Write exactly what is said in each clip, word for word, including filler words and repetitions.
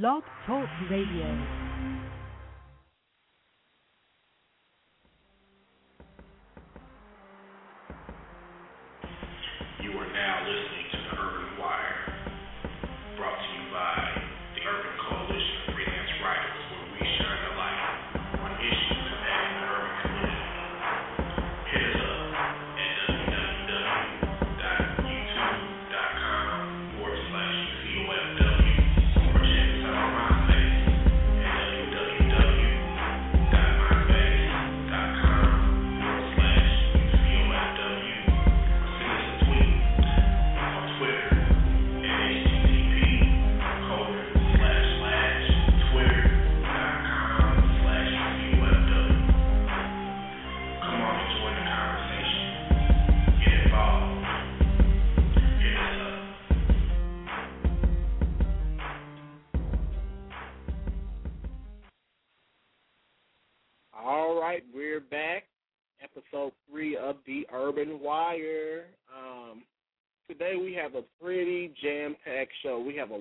Blog Talk Radio.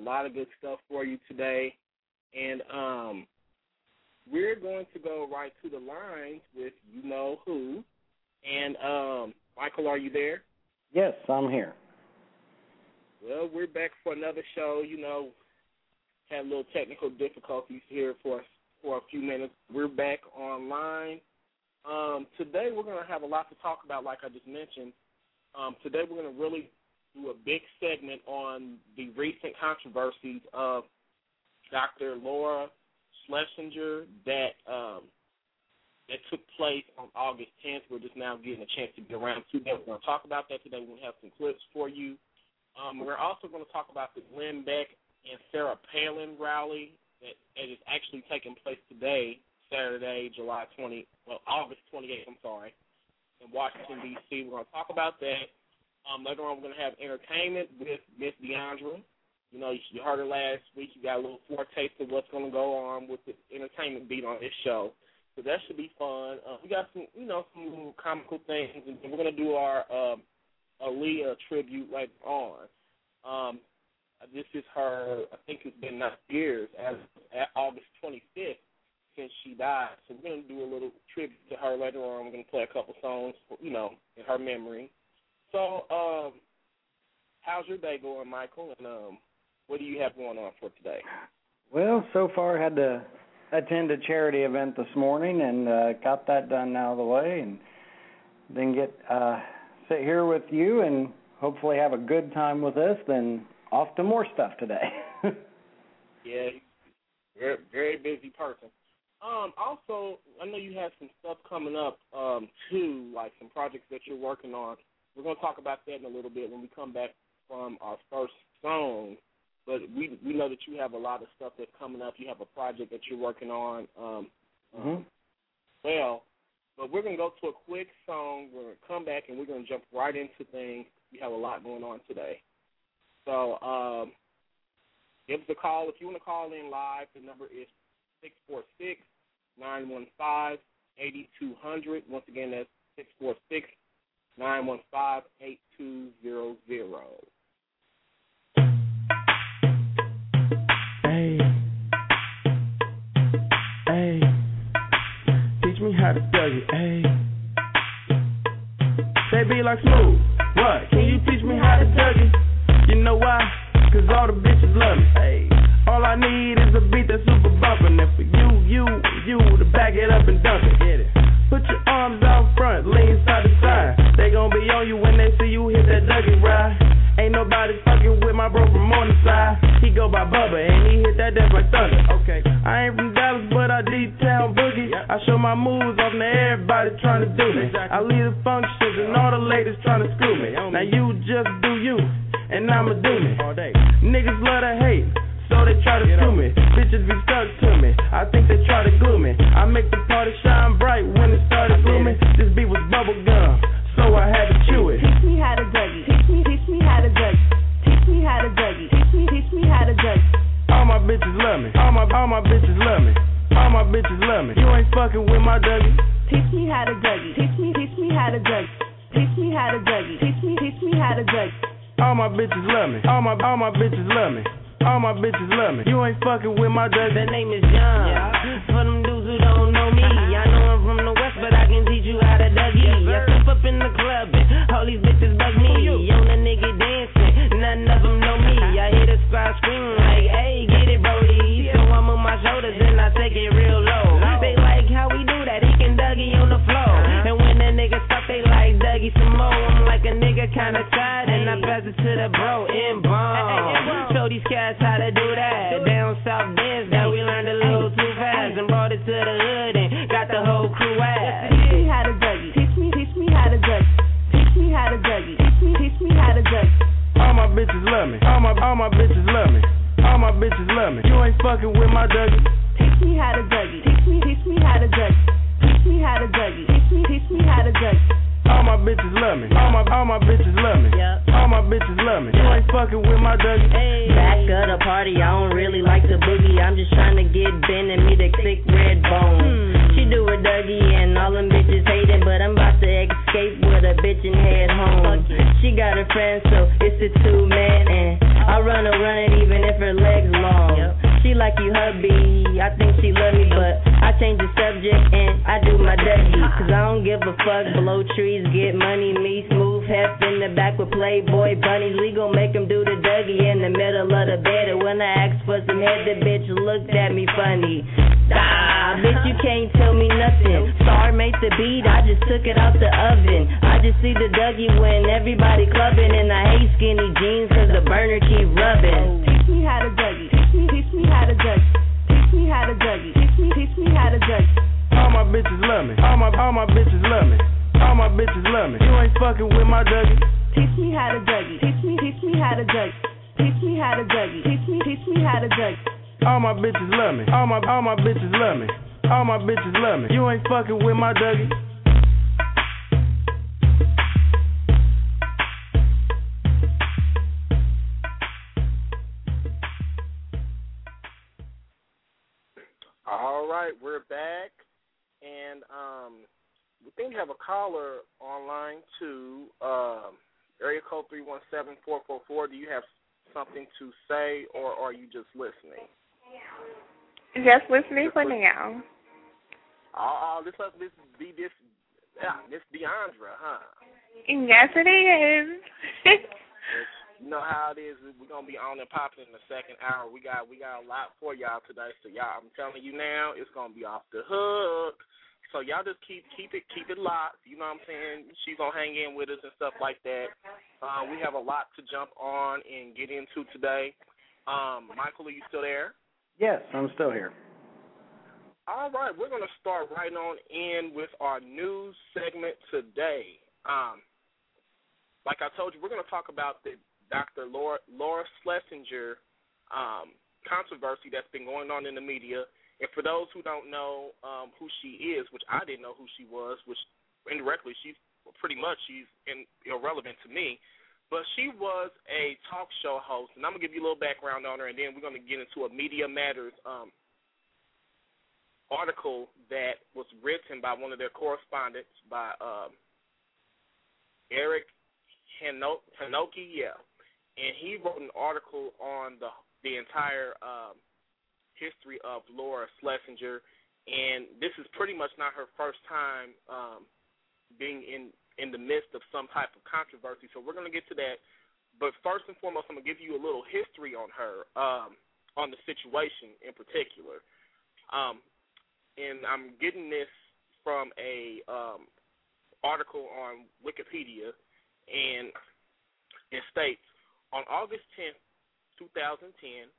Lot of good stuff for you today, and um, we're going to go right to the lines with you know who. And um, Michael, are you there? Yes, I'm here. Well, we're back for another show. You know, had a little technical difficulties here for for a few minutes. We're back online um, today. We're going to have a lot to talk about, like I just mentioned. Um, today, we're going to really do a big segment on the recent controversies of Doctor Laura Schlesinger that um, that took place on August tenth. We're just now getting a chance to get around to that. We're going to talk about that today. We're going to have some clips for you. Um, we're also going to talk about the Glenn Beck and Sarah Palin rally that, that is actually taking place today, Saturday, July twentieth, well, August twenty-eighth, I'm sorry, in Washington, D C We're going to talk about that. Um, later on, we're going to have entertainment with Miss Deandra. You know, you heard her last week. You got a little foretaste of what's going to go on with the entertainment beat on this show. So that should be fun. Uh, we got some, you know, some little comical things, and we're going to do our um, Aaliyah tribute later on. Um, this is her, I think it's been nine years, as August twenty-fifth since she died. So we're going to do a little tribute to her later on. We're going to play a couple songs, for, you know, in her memory. So, um, how's your day going, Michael? And um, what do you have going on for today? Well, so far I had to attend a charity event this morning and uh, got that done out of the way, and then get uh, sit here with you and hopefully have a good time with us. Then off to more stuff today. Yeah, very, very busy person. Um, also, I know you have some stuff coming up um, too, like some projects that you're working on. We're going to talk about that in a little bit when we come back from our first song. But we we know that you have a lot of stuff that's coming up. You have a project that you're working on. Um, mm-hmm. um, well, but we're going to go to a quick song. We're going to come back, and we're going to jump right into things. We have a lot going on today. So um, give us a call. If you want to call in live, the number is six four six, nine one five, eight two zero zero. Once again, that's six four six, nine one five, eight two zero zero. nine one five, eight two zero zero. Hey. Hey. Teach me how to tell you, hey. They be like smooth. What? Can you teach me how to tell you? You know why? Cause all the bitches love me, hey. All I need is a beat that's super bumpin'. And for you, you, you to back it up and dump it. Get it. Put your arms out front, lean side to side. They gon' be on you when they see you hit that Dougie ride. Ain't nobody fucking with my bro from on the side. He go by Bubba and he hit that death like thunder. Okay, I ain't from Dallas, but I D-Town boogie. I show my moves off to everybody trying to do me. I lead the functions and all the ladies trying to screw me. Now you just do you, and I'ma do me. Niggas love to hate, so they try to screw me. Bitches be stuck to me, I think they try to glue me. I make the party shine bright when it started blooming. This beat was bubble gum, so I had to chew it. Teach me how to Dougie, teach me, teach me how to Dougie. Teach me how to Dougie, teach me, teach me how to Dougie. All my bitches love me, all my, all my bitches love me. All my bitches love me, you ain't fucking with my Dougie. Teach me how to Dougie, teach me, teach me how to Dougie. Teach me how to Dougie, teach me, teach me how to Dougie. All my bitches love me, all my, all my bitches love me. All my bitches love me. You ain't fucking with my dude. That name is John. Yeah. For them dudes who don't know me, I know I'm from the West, but I can teach you how to Dougie. Yes, I step up in the club and all these bitches bug me. On a nigga dancing, none of them know me. I hear the squad screaming like, hey, get it, Brody. So I'm on my shoulders and I take it real low. They like how we do that. He can Dougie on the floor. And when that nigga stop, they like Dougie some more. I'm like a nigga kind of tired, and I pass it to the bro and bomb. Show these cats how to do that. Down south dance that we learned a little too fast and brought it to the hood and got the whole crew ass. Teach me how to Dougie. Teach me, teach me how to Dougie. Teach me how to Dougie. Teach me, teach me how to Dougie. All my bitches love me. All my, all my bitches love me. All my bitches love me. You ain't fucking with my Dougie. Teach me how to Dougie. Teach me, teach me how to Dougie. Teach me how to Dougie. Teach me, teach me how to Dougie. All my bitches love me. All my, all my bitches love me. Yep. All my bitches love me. You ain't fucking with my Dougie. Hey. Back of the party, I don't really like the boogie. I'm just trying to get Ben and me the thick red bone. Hmm. She do a Dougie and all them bitches hating, but I'm about to escape with a bitch and head home. She got a friend, so it's a two man, and I run a running even if her legs long. Yep. She like you hubby, I think she love me, but I change the subject and I do my Dougie. Cause I don't give a fuck, blow trees, get money, me smooth, heft in the back with Playboy bunnies. We gon' make them do the Dougie in the middle of the bed. And when I asked for some head, the bitch looked at me funny. Ah, bitch, you can't tell me nothing. Star made the beat, I just took it out the oven. I just see the Dougie when everybody clubbing, and I hate skinny jeans cause the burner keep rubbing. Teach me how to Dougie. Teach me how to Dougie. Teach me how to Dougie. Teach me, teach me how to Dougie. All my bitches love me. All my, all my bitches love me. All my bitches love me. You ain't fucking with my Dougie. Teach me how to Dougie. Teach me, teach me how to Dougie. Teach me how to Dougie. Teach me, teach me how to Dougie. All my bitches love me. All my, all my bitches love me. All my bitches love me. You ain't fucking with my Dougie. We're back, and um, we think we have a caller online to um, area code three one seven, four four four. Do you have something to say, or are you just listening? Just listening just for listen. now. Oh, this must be this, yeah, this Deandra, huh? Yes, it is. You know how it is. We're gonna be on and popping in the second hour. We got we got a lot for y'all today. So y'all, I'm telling you now, it's gonna be off the hook. So y'all just keep keep it keep it locked. You know what I'm saying? She's gonna hang in with us and stuff like that. Uh, we have a lot to jump on and get into today. Um, Michael, are you still there? Yes, I'm still here. All right, we're gonna start right on in with our news segment today. Um, like I told you, we're gonna talk about the Doctor Laura, Laura Schlesinger um, controversy that's been going on in the media. And for those who don't know um, who she is, which I didn't know who she was, which indirectly she's well, pretty much she's in, irrelevant to me, but she was a talk show host. And I'm going to give you a little background on her, and then we're going to get into a Media Matters um, article that was written by one of their correspondents, by um, Eric Hinoki, yeah. And he wrote an article on the the entire um, history of Laura Schlesinger, and this is pretty much not her first time um, being in, in the midst of some type of controversy. So we're going to get to that. But first and foremost, I'm going to give you a little history on her, um, on the situation in particular. Um, and I'm getting this from a um, article on Wikipedia, and it states, on August tenth, twenty ten,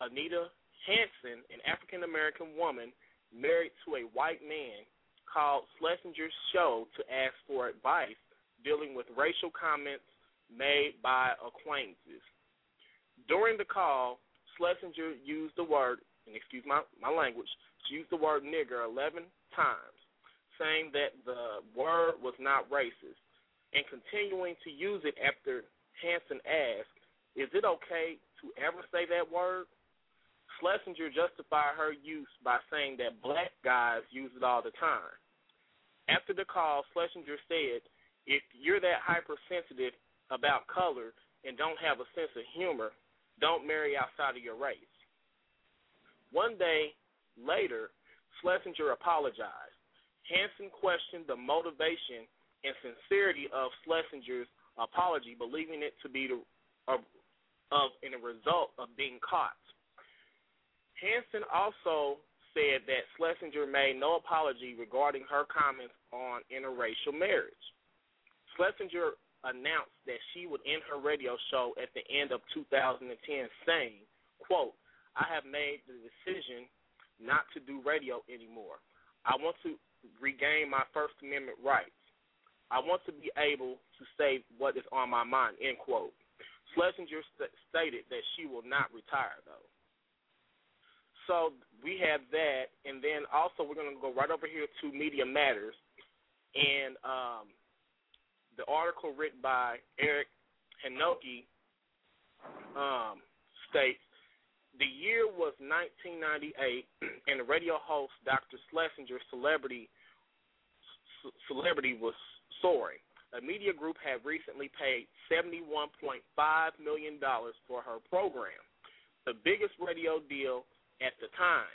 Anita Hansen, an African-American woman married to a white man, called Schlesinger's show to ask for advice dealing with racial comments made by acquaintances. During the call, Schlesinger used the word, and excuse my, my language, she used the word nigger eleven times, saying that the word was not racist, and continuing to use it after Hansen asked, is it okay to ever say that word? Schlesinger justified her use by saying that black guys use it all the time. After the call, Schlesinger said, if you're that hypersensitive about color and don't have a sense of humor, Don't marry outside of your race. One day later, Schlesinger apologized. Hansen questioned the motivation and sincerity of Schlesinger's apology, believing it to be the, of, of in a result of being caught. Hansen also said that Schlesinger made no apology regarding her comments on interracial marriage. Schlesinger announced that she would end her radio show at the end of two thousand ten, saying, quote, "I have made the decision not to do radio anymore. I want to regain my First Amendment rights. I want to be able to say what is on my mind," end quote. Schlesinger st- stated that she will not retire, though. So we have that, and then also we're going to go right over here to Media Matters, and um, the article written by Eric Hinoki um, states, the year was nineteen ninety-eight, and the radio host Doctor Schlesinger's celebrity c- celebrity was soaring. A media group had recently paid seventy-one point five million dollars for her program, the biggest radio deal at the time.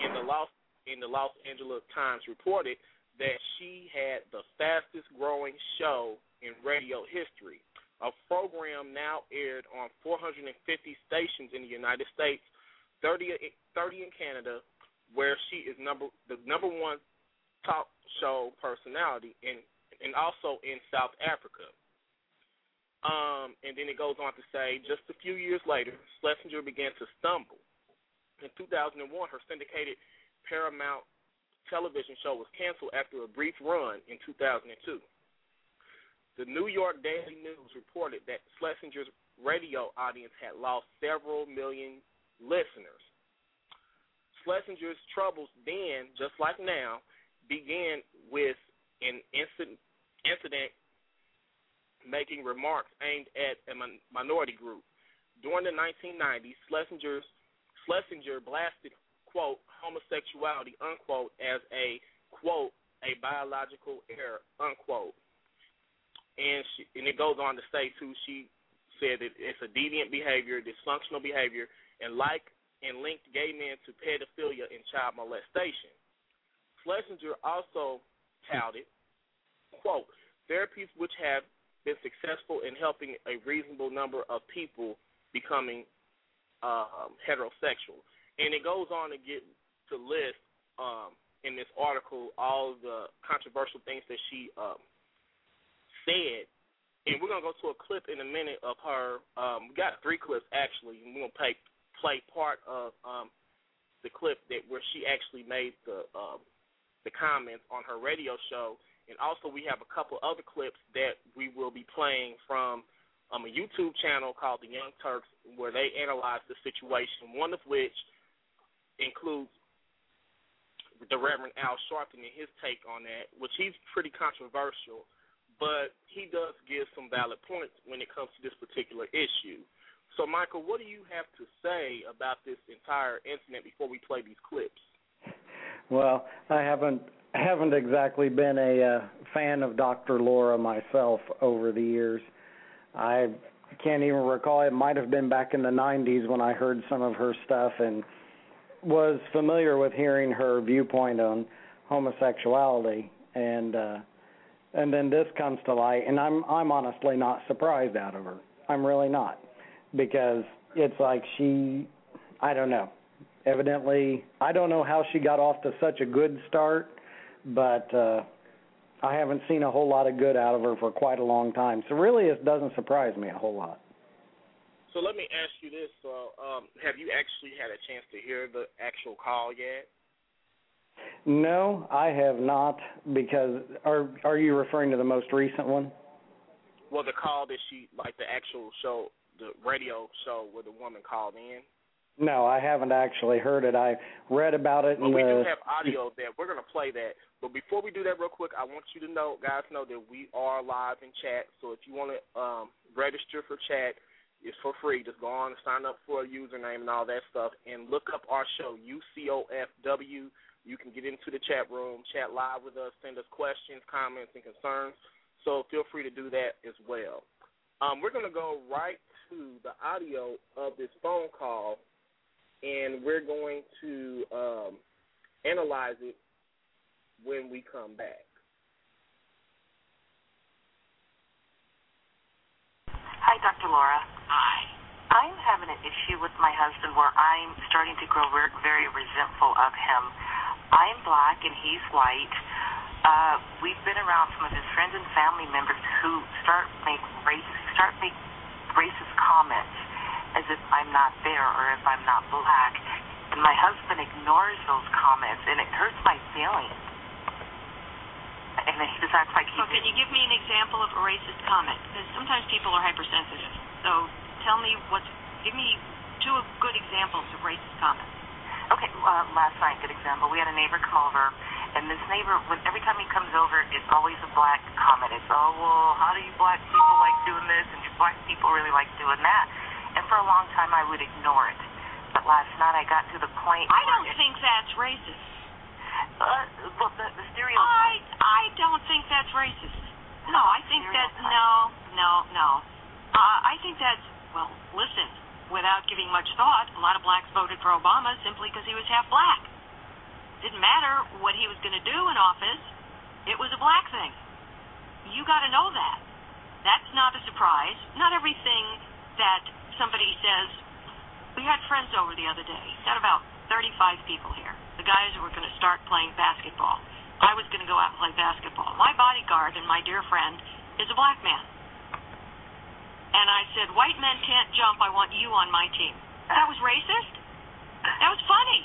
In the Los, in the Los Angeles Times reported that she had the fastest-growing show in radio history. A program now aired on four hundred fifty stations in the United States, thirty, thirty in Canada, where she is number the number one talk show personality, in, and also in South Africa. Um, and then it goes on to say, just a few years later, Schlesinger began to stumble. In two thousand one, her syndicated Paramount television show was canceled after a brief run in two thousand two. The New York Daily News reported that Schlesinger's radio audience had lost several million listeners. Schlesinger's troubles then, just like now, began with an incident, incident making remarks aimed at a mon- minority group. During the nineteen nineties, Schlesinger's, Schlesinger blasted, quote, homosexuality, unquote, as a, quote, a biological error, unquote. And she, and it goes on to say, too, she said that it's a deviant behavior, dysfunctional behavior, and like and linked gay men to pedophilia and child molestation. Schlesinger also touted, quote, therapies which have been successful in helping a reasonable number of people becoming um, heterosexual. And it goes on to get to list um, in this article all the controversial things that she um, said, and we're going to go to a clip in a minute of her. Um, we got three clips, actually, and we're going to play, play part of um, the clip that where she actually made the, um, the comments on her radio show, and also we have a couple other clips that we will be playing from um, a YouTube channel called The Young Turks, where they analyze the situation, one of which includes the Reverend Al Sharpton and his take on that, which he's pretty controversial, but he does give some valid points when it comes to this particular issue. So, Michael, what do you have to say about this entire incident before we play these clips? Well, I haven't haven't exactly been a uh, fan of Doctor Laura myself over the years. I can't even recall. It might have been back in the nineties when I heard some of her stuff and was familiar with hearing her viewpoint on homosexuality and uh And then this comes to light, and I'm I'm honestly not surprised out of her. I'm really not, because it's like she, I don't know, evidently, I don't know how she got off to such a good start, but uh, I haven't seen a whole lot of good out of her for quite a long time. So really, it doesn't surprise me a whole lot. So let me ask you this. So, um, have you actually had a chance to hear the actual call yet? No, I have not, because are are you referring to the most recent one? Well, the call that she, like the actual show, the radio show where the woman called in? No, I haven't actually heard it. I read about it. Well, we the, do have audio there. We're going to play that. But before we do that real quick, I want you to know, guys, know that we are live in chat. So if you want to um, register for chat, it's for free. Just go on and sign up for a username and all that stuff, and look up our show, U C O F W. You can get into the chat room, chat live with us, send us questions, comments, and concerns. So feel free to do that as well. Um, we're going to go right to the audio of this phone call, and we're going to um, analyze it when we come back. Hi, Doctor Laura. Hi. I'm having an issue with my husband where I'm starting to grow very resentful of him. I'm black and he's white. Uh, we've been around some of his friends and family members who start make race, start make racist comments as if I'm not there or if I'm not black. And my husband ignores those comments, and it hurts my feelings. And he just acts like he... So can you give me an example of a racist comment? Because sometimes people are hypersensitive. So tell me what's... Give me two good examples of racist comments. Okay, uh, last night, good example. We had a neighbor come over, and this neighbor, when every time he comes over, it's always a black comment. It's, oh, well, how do you black people like doing this, and you black people really like doing that? And for a long time, I would ignore it. But last night, I got to the point... I don't it, think that's racist. Uh, well, the, the stereotype... I, I don't think that's racist. No, I think that... No, no, no. Uh, I think that's... Well, listen... Without giving much thought, a lot of blacks voted for Obama simply because he was half black. Didn't matter what he was going to do in office. It was a black thing. You got to know that. That's not a surprise. Not everything that somebody says. We had friends over the other day. Got about thirty-five people here. The guys who were going to start playing basketball. I was going to go out and play basketball. My bodyguard and my dear friend is a black man. And I said, white men can't jump, I want you on my team. That was racist? That was funny.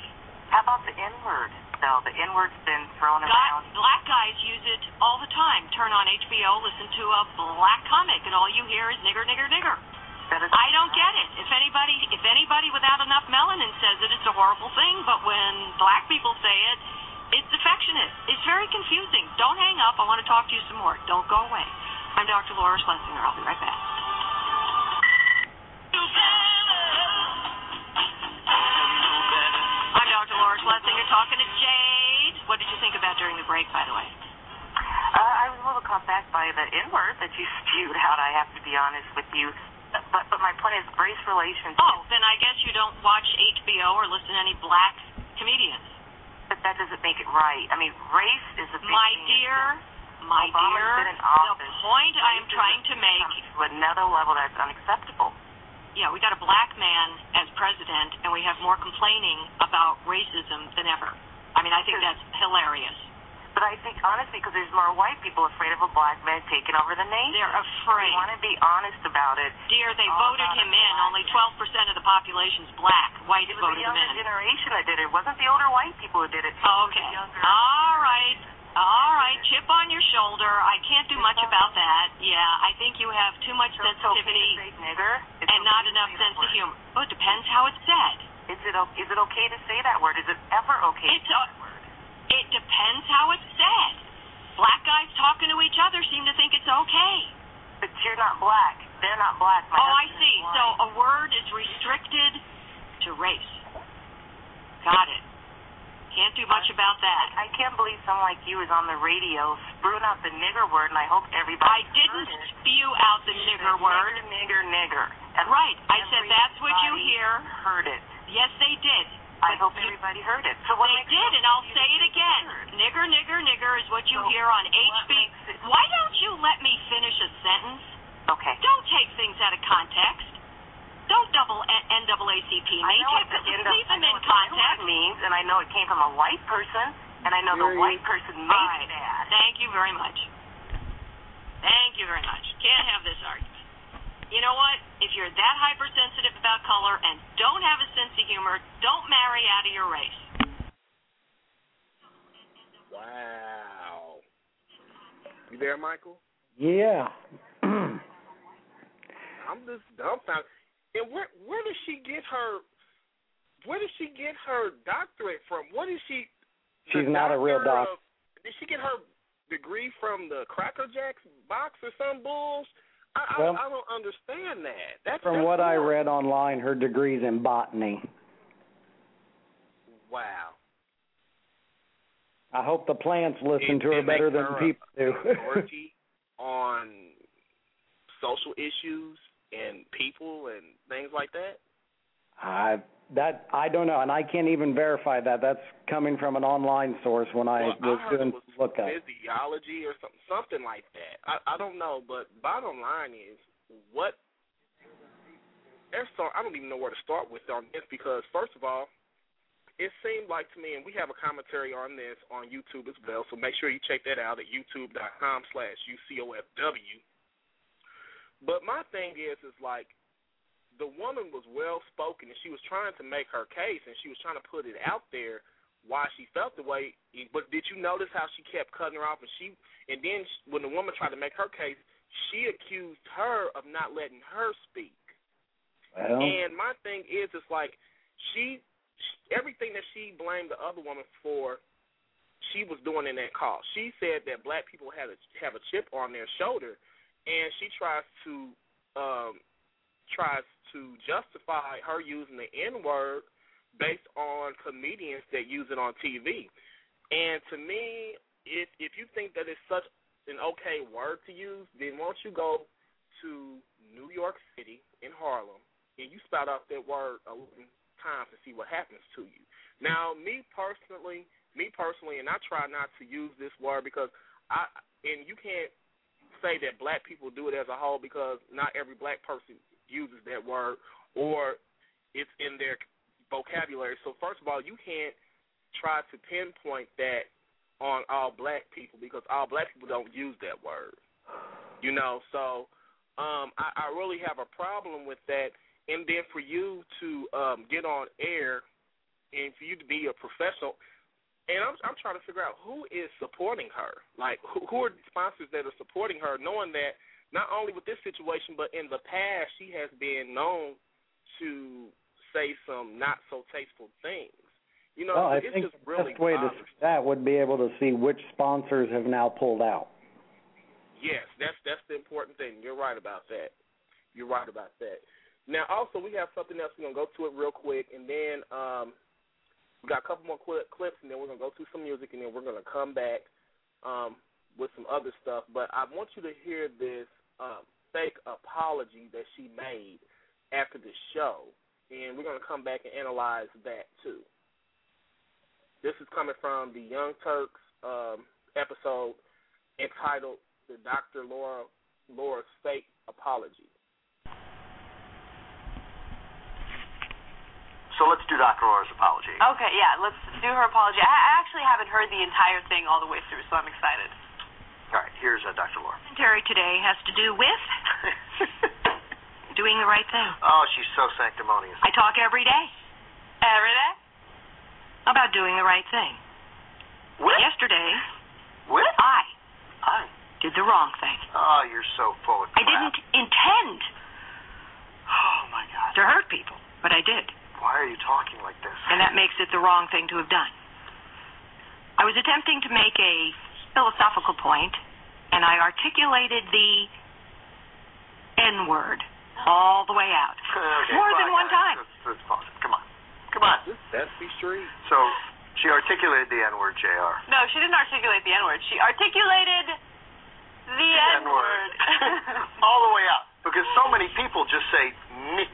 How about the N-word, though? The N-word's been thrown God, around. Black guys use it all the time. Turn on H B O, listen to a black comic, and all you hear is nigger, nigger, nigger. I don't get it. If anybody if anybody without enough melanin says it, it's a horrible thing. But when black people say it, it's affectionate. It's very confusing. Don't hang up. I want to talk to you some more. Don't go away. I'm Doctor Laura Schlesinger. I'll be right back. I'm Doctor Laura Schlesinger talking to Jade. What did you think about during the break, by the way? Uh, I was a little caught back by the N-word that you spewed out, I have to be honest with you. But but my point is race relations. Oh, then I guess you don't watch H B O or listen to any black comedians. But that doesn't make it right. I mean, race is a big thing. My dear... My dear, the point I am trying to make... To another level that's unacceptable. Yeah, we got a black man as president, and we have more complaining about racism than ever. I mean, I think that's hilarious. But I think, honestly, because there's more white people afraid of a black man taking over the nation. They're afraid. They want to be honest about it. Dear, they voted him in. Only twelve percent of the population's black. White voted him in. It was the younger generation that did it. It wasn't the older white people who did it. Okay. All right. All right, chip on your shoulder. I can't do much about that. Yeah, I think you have too much sensitivity and not enough sense of humor. Well, it depends how it's said. Is it is it okay to say that word? Is it ever okay to say that word? It depends how it's said. Black guys talking to each other seem to think it's okay. But you're not black. They're not black. Oh, I see. So a word is restricted to race. Got it. Can't do much about that. I can't believe someone like you is on the radio spewing out the nigger word, and I hope everybody... I didn't spew out the nigger word. Nigger, nigger, nigger. Right. I said that's what you hear. Heard it. Yes, they did. I hope everybody heard it. So what? They did, and I'll say it again. Nigger, nigger, nigger is what you hear on H B O. Why don't you let me finish a sentence? Okay. Don't take things out of context. Don't double N double A C P me. Leave them in context. Means, and I know it came from a white person, and I know the white person made it bad. Thank you very much. Thank you very much. Can't have this argument. You know what? If you're that hypersensitive about color and don't have a sense of humor, don't marry out of your race. Wow. You there, Michael? Yeah. I'm just dumbfounded. And where where does she get her? Where does she get her doctorate from? What is she? She's not a real doctor. Of, did she get her degree from the Cracker Jacks box or some bulls? I, well, I, I don't understand that. That's, from that's what weird. I read online, her degree's in botany. Wow. I hope the plants listen it, to her better than her people do. Authority on social issues. and people and things like that? I that I don't know, and I can't even verify that. That's coming from an online source when I well, was I doing it was look up physiology or something, something like that. I, I don't know, but bottom line is what. So I don't even know where to start with on this because, first of all, it seemed like to me, and we have a commentary on this on YouTube as well, so make sure you check that out at youtube.com slash UCOFW. But my thing is, is like the woman was well-spoken, and she was trying to make her case, and she was trying to put it out there why she felt the way. But did you notice how she kept cutting her off? And, she, and then when the woman tried to make her case, she accused her of not letting her speak. Well. And my thing is, it's like she, she, everything that she blamed the other woman for, she was doing in that call. She said that black people have a, have a chip on their shoulder, and she tries to um, tries to justify her using the N-word based on comedians that use it on T V. And to me, if if you think that it's such an okay word to use, then won't you go to New York City in Harlem, and you spout out that word a lot of times to see what happens to you. Now, me personally, me personally, and I try not to use this word because I, and you can't say that black people do it as a whole because not every black person uses that word or it's in their vocabulary. So first of all, you can't try to pinpoint that on all black people because all black people don't use that word. You know, so Um, I, I really have a problem with that. And then for you to um, get on air and for you to be a professional, and I'm, I'm trying to figure out who is supporting her. Like, who, who are the sponsors that are supporting her, knowing that not only with this situation, but in the past she has been known to say some not-so-tasteful things. You know, well, I it's think just the really best way to see that would be able to see which sponsors have now pulled out. Yes, that's that's the important thing. You're right about that. You're right about that. Now, also, we have something else. We're going to go to it real quick, and then um, we got a couple more qu- clips, and then we're going to go to some music, and then we're going to come back um, with some other stuff. But I want you to hear this um, fake apology that she made after the show, and we're going to come back and analyze that, too. This is coming from the Young Turks um, episode entitled Doctor Laura Laura's fake apology. So let's do Doctor Laura's apology. Okay, yeah, let's do her apology. I, I actually haven't heard the entire thing all the way through, so I'm excited. All right, here's uh, Doctor Laura. Terry today has to do with doing the right thing. Oh, she's so sanctimonious. I talk every day, every day, about doing the right thing. What? Yesterday, what? I. I. did the wrong thing. Oh, you're so full of crap. I didn't intend oh, my God. to hurt people, but I did. Why are you talking like this? And that makes it the wrong thing to have done. I was attempting to make a philosophical point, and I articulated the N-word all the way out. Okay, More fine, than one guys. time. That's, that's awesome. Come on. Come on. That's the street. So she articulated the N-word, J R. No, she didn't articulate the N-word. She articulated The, the N-word. N-word. All the way up. Because so many people just say, me.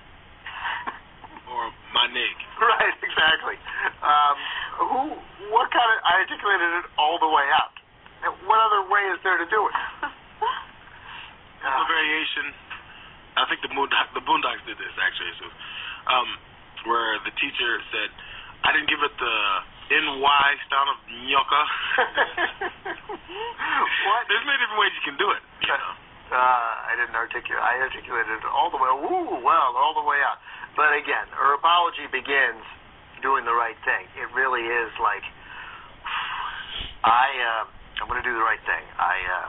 Or my nig. Right, exactly. Um, who, what kind of, I articulated it all the way up. What other way is there to do it? It's uh, a variation. I think the, Boondock, the Boondocks did this, actually. So, um, where the teacher said, I didn't give it the N Y sound of nyokka. What? There's many different ways you can do it. You know. uh, I didn't articulate. I articulated it all the way. Ooh, well, all the way out. But again, her apology begins doing the right thing. It really is like I. Uh, I'm going to do the right thing. I. Uh,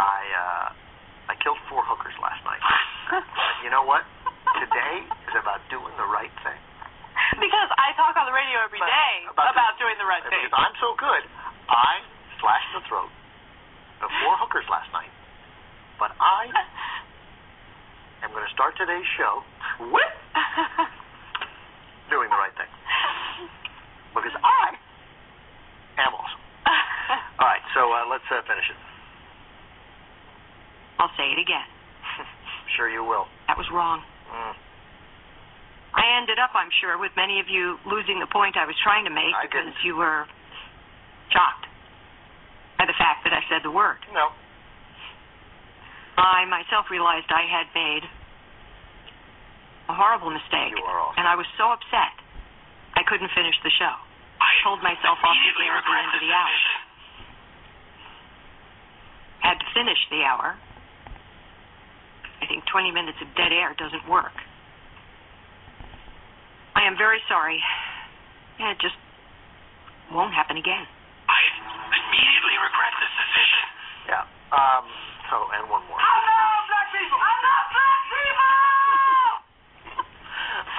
I. Uh, I killed four hookers last night. But you know what? Today is about doing the right thing. Because I talk on the radio every but day about, about doing the right thing. Because I'm so good, I slashed the throat of four hookers last night. But I am going to start today's show with doing the right thing. Because I am awesome. All right, so uh, let's uh, finish it. I'll say it again. sure you will. That was wrong. Mm. I ended up, I'm sure, with many of you losing the point I was trying to make I because didn't. You were shocked by the fact that I said the word. No. I myself realized I had made a horrible mistake, you are awesome. And I was so upset I couldn't finish the show. I pulled myself off the air at the end of the hour. Had to finish the hour. I think twenty minutes of dead air doesn't work. I am very sorry. Yeah, it just won't happen again. I immediately regret this decision. Yeah. Um, so, and one more. I love black people. I love black people.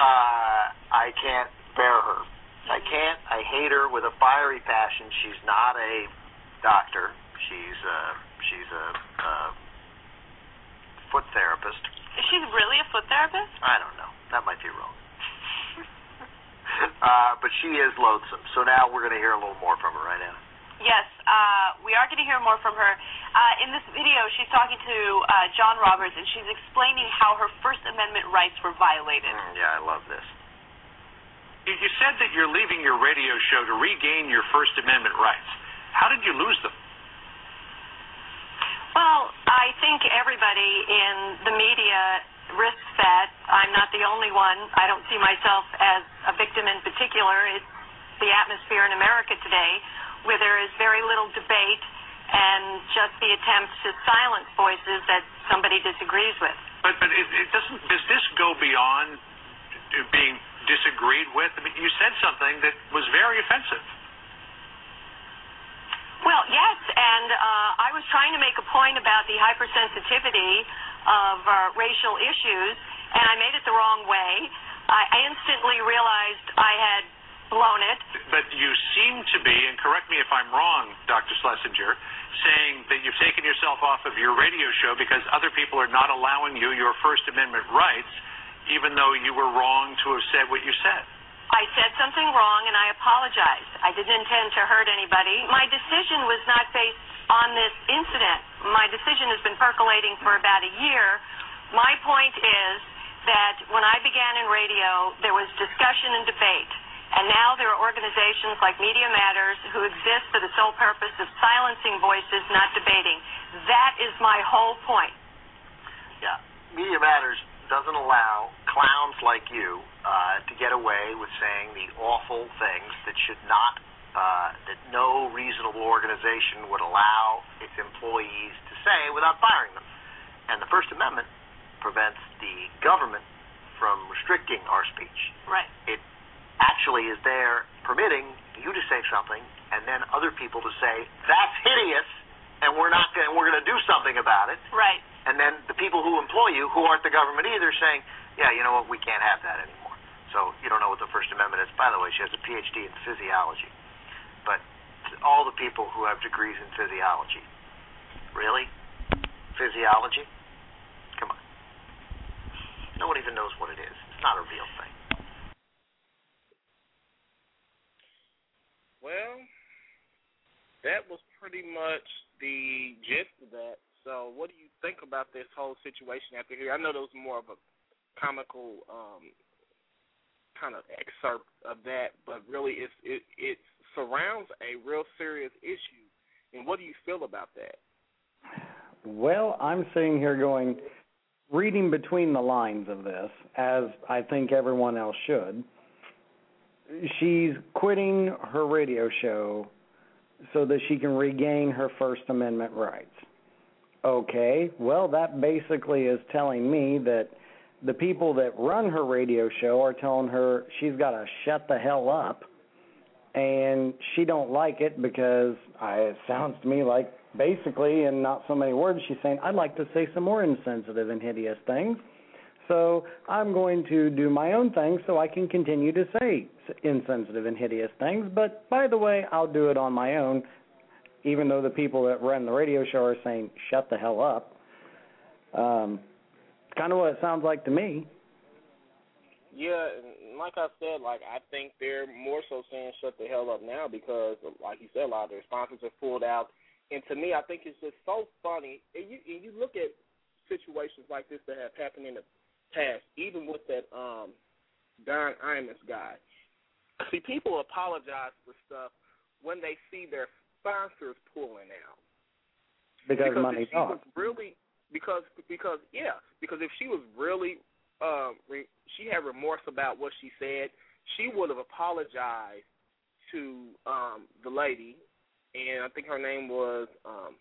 uh, I can't bear her. I can't. I hate her with a fiery passion. She's not a doctor. She's a, she's a, a foot therapist. Is she really a foot therapist? I don't know. That might be wrong. Uh, but she is loathsome. So now we're going to hear a little more from her right now. Yes, uh, we are going to hear more from her. Uh, in this video, she's talking to uh, John Roberts, and she's explaining how her First Amendment rights were violated. Mm, yeah, I love this. You said that you're leaving your radio show to regain your First Amendment rights. How did you lose them? Well, I think everybody in the media risks that. I'm not the only one. I don't see myself as a victim in particular. It's the atmosphere in America today where there is very little debate and just the attempt to silence voices that somebody disagrees with. But but it, it doesn't. Does this go beyond being disagreed with? I mean, you said something that was very offensive. Well, yes, and uh, I was trying to make a point about the hypersensitivity of uh, racial issues, and I made it the wrong way. I, I instantly realized I had blown it. But you seem to be, and correct me if I'm wrong, Doctor Schlesinger, saying that you've taken yourself off of your radio show because other people are not allowing you your First Amendment rights, even though you were wrong to have said what you said. I said something wrong, and I apologized. I didn't intend to hurt anybody. My decision was not based on this incident. My decision has been percolating for about a year. My point is that when I began in radio, there was discussion and debate. And now there are organizations like Media Matters who exist for the sole purpose of silencing voices, not debating. That is my whole point. Yeah. Media Matters doesn't allow clowns like you uh, to get away with saying the awful things that should not, uh, that no reasonable organization would allow its employees to say without firing them. And the First Amendment prevents the government from restricting our speech. Right. It actually is there permitting you to say something and then other people to say, that's hideous, and we're not going, we're going to do something about it. Right. And then the people who employ you, who aren't the government either, saying, yeah, you know what, we can't have that anymore. So you don't know what the First Amendment is. By the way, she has a P H D in physiology. But all the people who have degrees in physiology. Really? Physiology? Come on. No one even knows what it is. It's not a real thing. Well, that was pretty much the gist of that. So what do you think about this whole situation after here? I know there was more of a comical um, kind of excerpt of that, but really it's, it, it surrounds a real serious issue. And what do you feel about that? Well, I'm sitting here going, reading between the lines of this, as I think everyone else should, she's quitting her radio show so that she can regain her First Amendment rights. Okay, well, that basically is telling me that the people that run her radio show are telling her she's got to shut the hell up, and she don't like it because I, it sounds to me like basically, in not so many words, she's saying, I'd like to say some more insensitive and hideous things, so I'm going to do my own thing so I can continue to say insensitive and hideous things, but by the way, I'll do it on my own, even though the people that run the radio show are saying, shut the hell up. Um, it's kind of what it sounds like to me. Yeah, and like I said, like I think they're more so saying shut the hell up now because, like you said, a lot of the responses are pulled out. And to me, I think it's just so funny. And you, and you look at situations like this that have happened in the past, even with that um, Don Imus guy. See, people apologize for stuff when they see their sponsors pulling out. Because, because money talks. Really, because, because, yeah, because if she was really, um, re- she had remorse about what she said, she would have apologized to um, the lady, and I think her name was, um,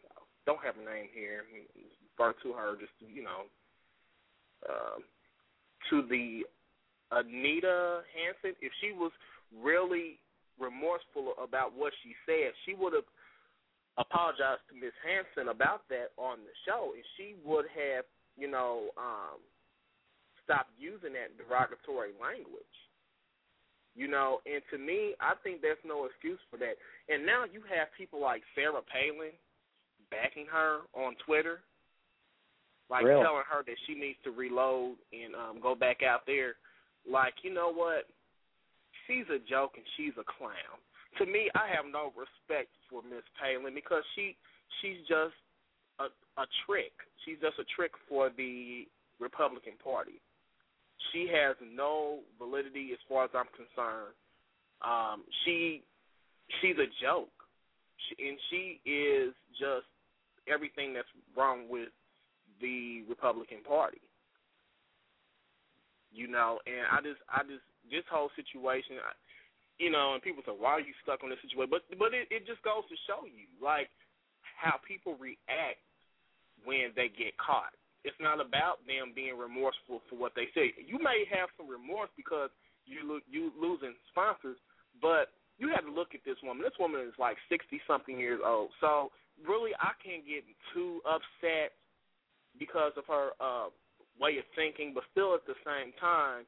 don't have a name here, refer to her just, to, you know, uh, to the Anita Hansen. If she was really remorseful about what she said, she would have apologized to Miss Hansen about that on the show, and she would have, you know, um, stopped using that derogatory language. You know, and to me, I think there's no excuse for that. And now you have people like Sarah Palin backing her on Twitter, like really? telling her that she needs to reload and um, go back out there. Like, you know what? She's a joke and she's a clown. To me, I have no respect for Miss Palin because she she's just a, a trick. She's just a trick for the Republican Party. She has no validity as far as I'm concerned. Um, she she's a joke, she, and she is just everything that's wrong with the Republican Party. You know, and I just I just this whole situation, I, you know, and people say, why are you stuck on this situation? But but it, it just goes to show you like how people react when they get caught. It's not about them being remorseful for what they say. You may have some remorse because you lo- you losing sponsors, but you have to look at this woman. This woman is like sixty-something years old. So, really, I can't get too upset because of her uh, way of thinking, but still at the same time,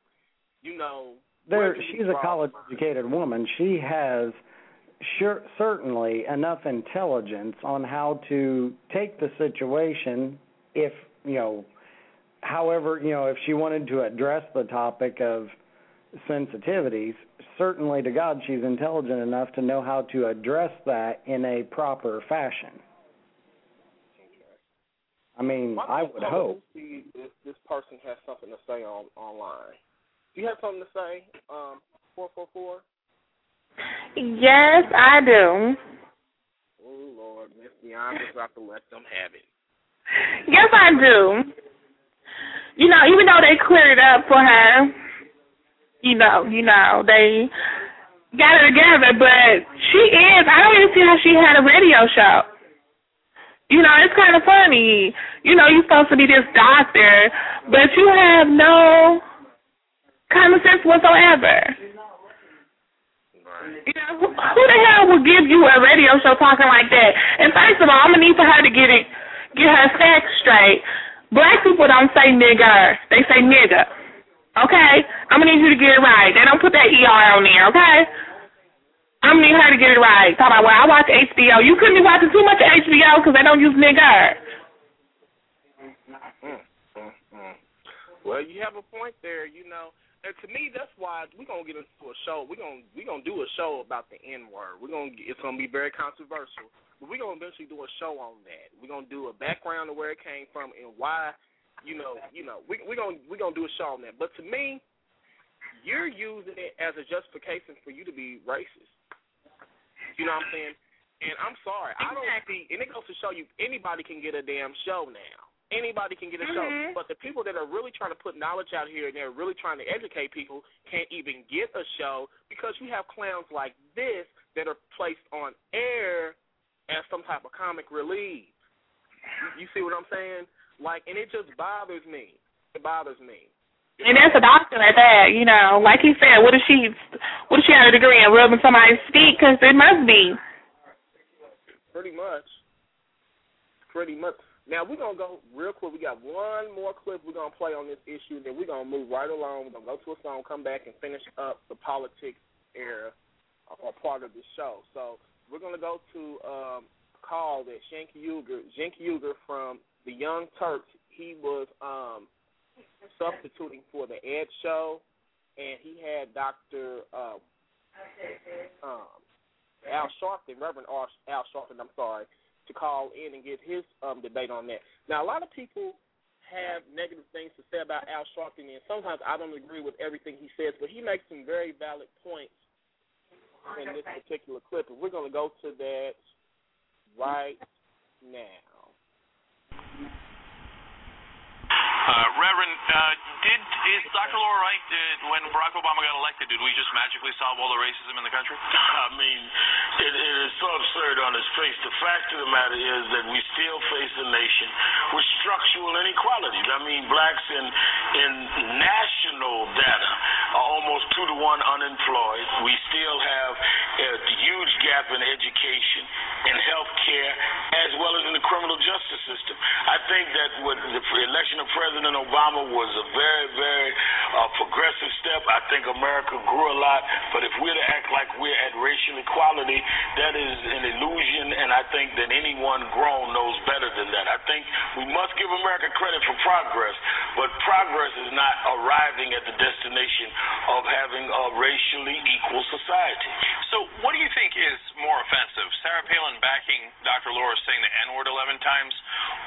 you know. There, she's a college-educated woman. She has sure, certainly enough intelligence on how to take the situation if – you know, however, you know, if she wanted to address the topic of sensitivities, certainly to God she's intelligent enough to know how to address that in a proper fashion. I mean, I would hope. See if this person has something to say on, online. Do you have something to say, um, four four four? Yes, I do. Oh, Lord, Miss Bianca's about to let them have it. Yes, I do. You know, even though they cleared it up for her, you know, you know, they got it together, but she is, I don't even see how she had a radio show. You know, it's kind of funny. You know, you're supposed to be this doctor, but you have no common sense whatsoever. You know, who, who the hell would give you a radio show talking like that? And first of all, I'm going to need for her to get it. Get her facts straight. Black people don't say nigger. They say nigga. Okay? I'm going to need you to get it right. They don't put that E R on there, okay? I'm going to need her to get it right. Talk about, well, I watch H B O. You couldn't be watching too much H B O because they don't use nigger. Mm, mm, mm. Well, you have a point there, you know. And to me, that's why we're going to get into a show. We're going we're gonna do a show about the N-word. We're gonna, it's going to be very controversial. But we're going to eventually do a show on that. We're going to do a background of where it came from and why, you know, you know. We, we're going we're going to do a show on that. But to me, you're using it as a justification for you to be racist. You know what I'm saying? And I'm sorry. I don't see, and it goes to show you anybody can get a damn show now. Anybody can get a mm-hmm. show, but the people that are really trying to put knowledge out here and they're really trying to educate people can't even get a show because you have clowns like this that are placed on air as some type of comic relief. You, you see what I'm saying? Like, and it just bothers me. It bothers me. You and know? That's a doctor at that, you know. Like he said, what if she, what if she had a degree in rubbing somebody's feet? Because it must be. Pretty much. Pretty much. Now, we're going to go real quick. We got one more clip we're going to play on this issue, then we're going to move right along. We're going to go to a song, come back, and finish up the politics era or part of the show. So we're going to go to a um, call that Cenk Uygur, Cenk Uygur from the Young Turks, he was um, substituting for the Ed show, and he had Doctor Uh, um, Al Sharpton, Reverend Al Sharpton, I'm sorry, to call in and get his um, debate on that. Now, a lot of people have negative things to say about Al Sharpton, and sometimes I don't agree with everything he says, but he makes some very valid points in this particular clip, and we're going to go to that right now. Uh, Reverend, uh, did is Doctor Laura right did, when Barack Obama got elected, did we just magically solve all the racism in the country? I mean, it, it is so absurd on its face. The fact of the matter is that we still face a nation with structural inequalities. I mean, blacks in, in national data are almost two to one unemployed. We still have a huge gap in education and health care, as well as in the criminal justice system. I think that with the election of President President Obama was a very, very uh, progressive step. I think America grew a lot, but if we're to act like we're at racial equality, that is an illusion, and I think that anyone grown knows better than that. I think we must give America credit for progress, but progress is not arriving at the destination of having a racially equal society. So what do you think is more offensive, Sarah Palin backing Doctor Laura saying the N-word eleven times,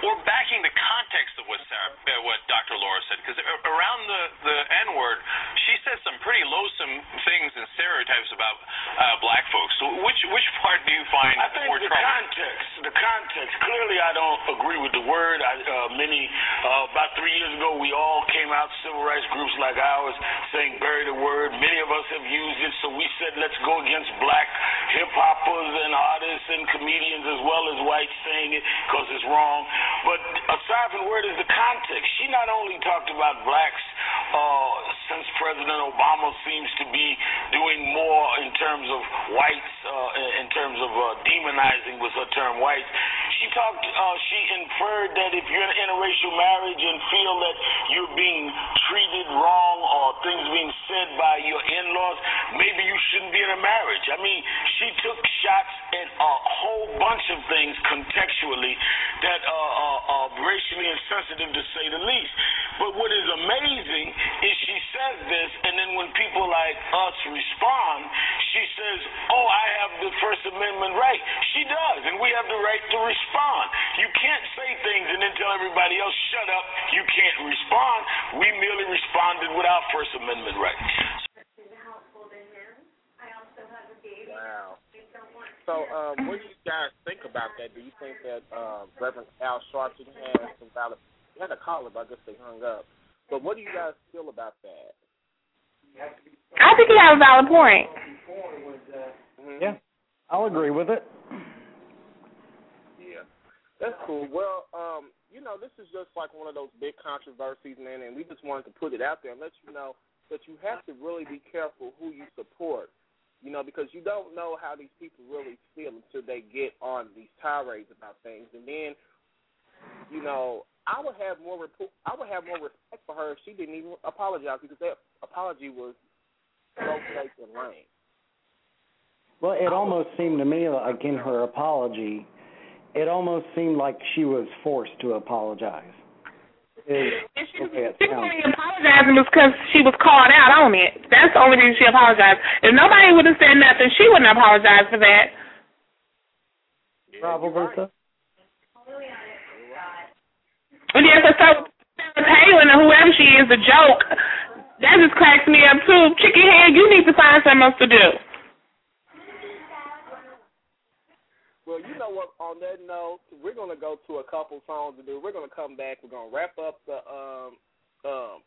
or backing the context of what Sarah uh, what Doctor Laura said? Because around the, the N-word, she said some pretty loathsome things and stereotypes about uh, black folks. So which which part do you find I think more the troubling? Context, the context. Clearly, I don't agree with the word. I, uh, many uh, about three years ago, we all came out, civil rights groups like ours, saying bury the word. Many of us have used it, so we said let's go against black hip-hoppers and artists and comedians as well as whites saying it because it's wrong. But aside from the word is the context. She not only talked about blacks uh, since President Obama seems to be doing more in terms of whites, uh, in terms of uh, demonizing was her term, whites. She talked, uh, she inferred that if you're in an interracial marriage and feel that you're being treated wrong or things being said by your in-laws, maybe you shouldn't be in a marriage. I mean, she took shots at a whole bunch of things contextually that uh, are, are racially insensitive to say the least. But what is amazing is she says this, and then when people like us respond, she says, oh, I have the First Amendment right. She does, and we have the right to respond. You can't say things and then tell everybody else, shut up, you can't respond. We merely responded with our First Amendment rights. Wow. So um, what do you guys think about that? Do you think that uh, Reverend Al Sharpton has some valid... You had a caller, but I guess they hung up. But what do you guys feel about that? I think you have a valid point. Mm-hmm. Yeah, I'll agree with it. Yeah, that's cool. Well, um, you know, this is just like one of those big controversies, man, and we just wanted to put it out there and let you know that you have to really be careful who you support, you know, because you don't know how these people really feel until they get on these tirades about things. And then, you know, I would have more rep- I would have more respect for her if she didn't even apologize, because that apology was so fake and lame. Well, it almost seemed to me like in her apology, it almost seemed like she was forced to apologize. It, and she she only apologizing because she was called out on it. That's the only reason she apologized. If nobody would have said nothing, she wouldn't apologize for that. Probably so. And then for Sarah Palin or whoever she is, a joke, that just cracks me up too. Chickenhead, you need to find something else to do. Well, you know what, on that note, we're going to go to a couple songs to do. We're going to come back. We're going to wrap up the um, um,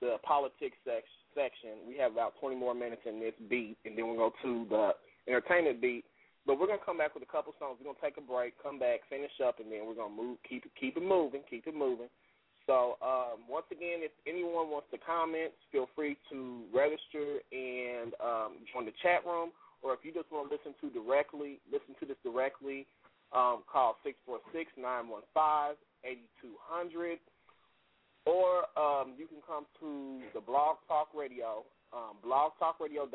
the politics section. We have about twenty more minutes in this beat, and then we'll go to the entertainment beat. But we're going to come back with a couple songs. We're going to take a break, come back, finish up, and then we're going to move, keep it, keep it moving, keep it moving. So, um, once again, if anyone wants to comment, feel free to register and um, join the chat room. Or if you just want to listen to directly, listen to this directly, um, call six four six, nine one five, eight two zero zero. Or um, you can come to the Blog Talk Radio, um, blogtalkradio.com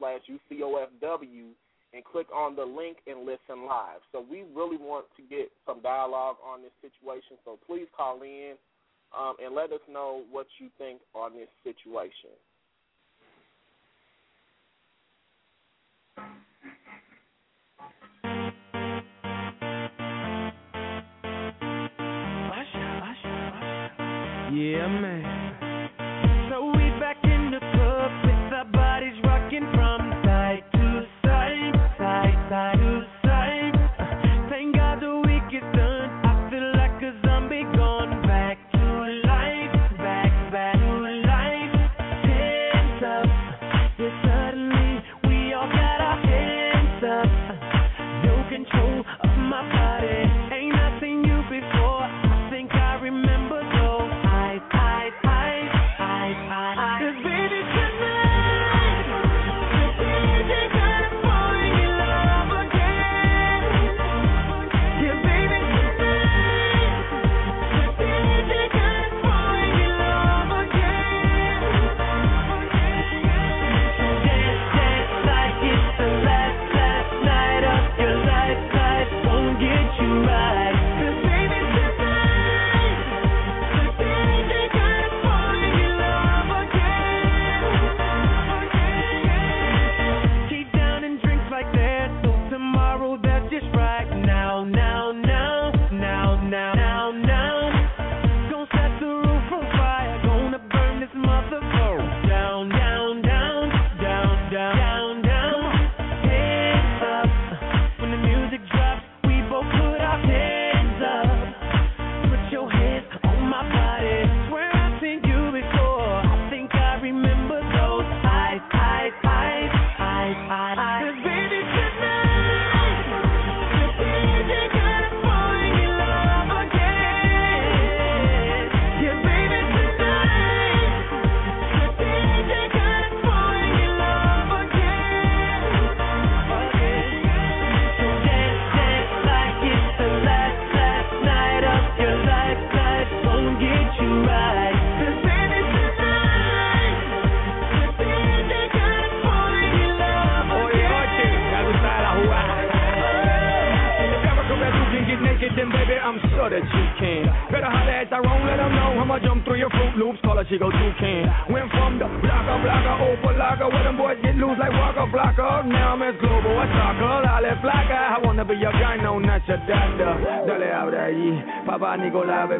slash UCOFW, and click on the link and listen live. So we really want to get some dialogue on this situation, so please call in um, and let us know what you think on this situation. Usher, Usher, Usher. Yeah, man. So we back in the club with our bodies rocking from side to side, side, side to side.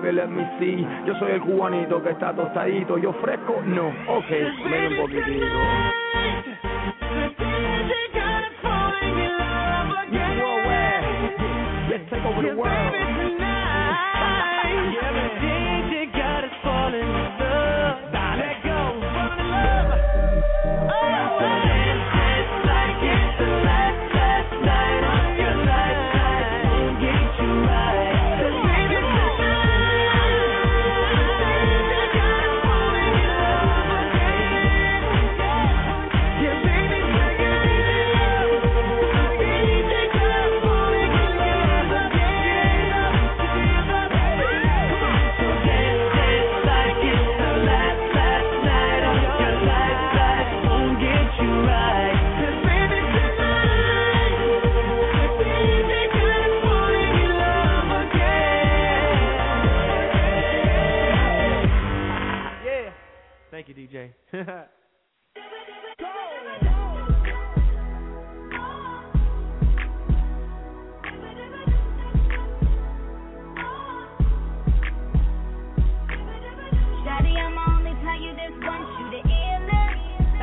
Let me see, yo soy el cubanito que está tostadito, yo fresco, no, okay, ven un poquitito. Daddy, I'ma only tell you this once, you the illest.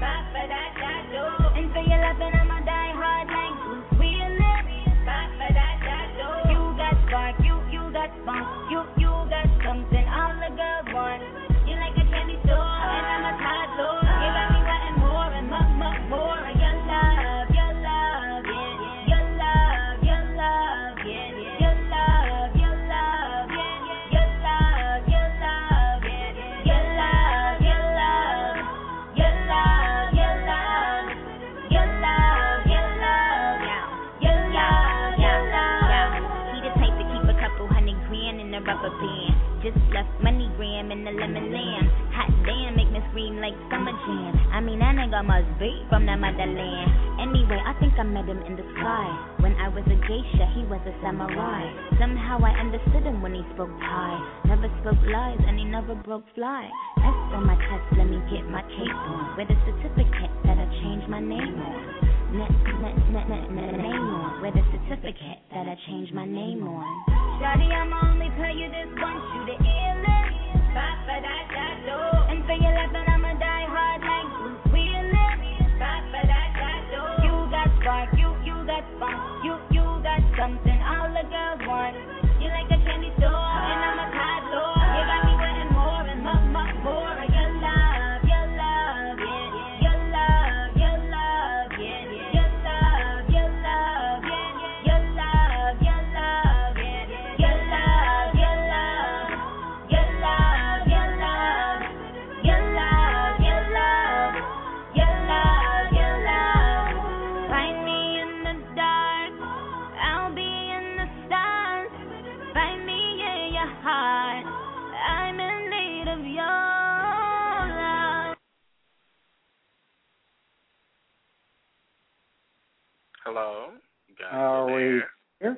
Bye for that. got funk, you, you got something all the girls want. You like a candy store and I'm a toddler. You got me wanting more and much, much more. Your love, your love, yeah, yeah. Your love, your love, yeah, yeah. Your love, your love, yeah, yeah. Your love, your love, yeah, yeah. Your love, your love, your love, your love, your love, your love, your love, your love. He the type to keep a couple hundred grand in a rubber band. Just left money gram in the lemon lamb. Hot damn, make me scream like summer jam. I mean, that nigga must be from the motherland. Anyway, I think I met him in the sky. When I was a geisha, he was a samurai. Somehow I understood him when he spoke Thai. Never spoke lies and he never broke fly. S on my chest, let me get my cape on. With a certificate that I changed my name on. Net, net, net, net, net, name on. With a certificate that I changed my name on. Daddy, I'ma only tell you this once, you the illest. Fight for that, that door. And for your life, and I'ma die hard like Bruce Willis. Fight for that, that door. You got spark, you, you got fun. You, you got something all the girls want. You like a candy store, and I'm a toddler. You got me wanting more and much, much more. Your love, your love, yeah, yeah. Your love, your love, yeah, yeah. Your love, your love, yeah, yeah. Your love, your love. Hello. Are we here?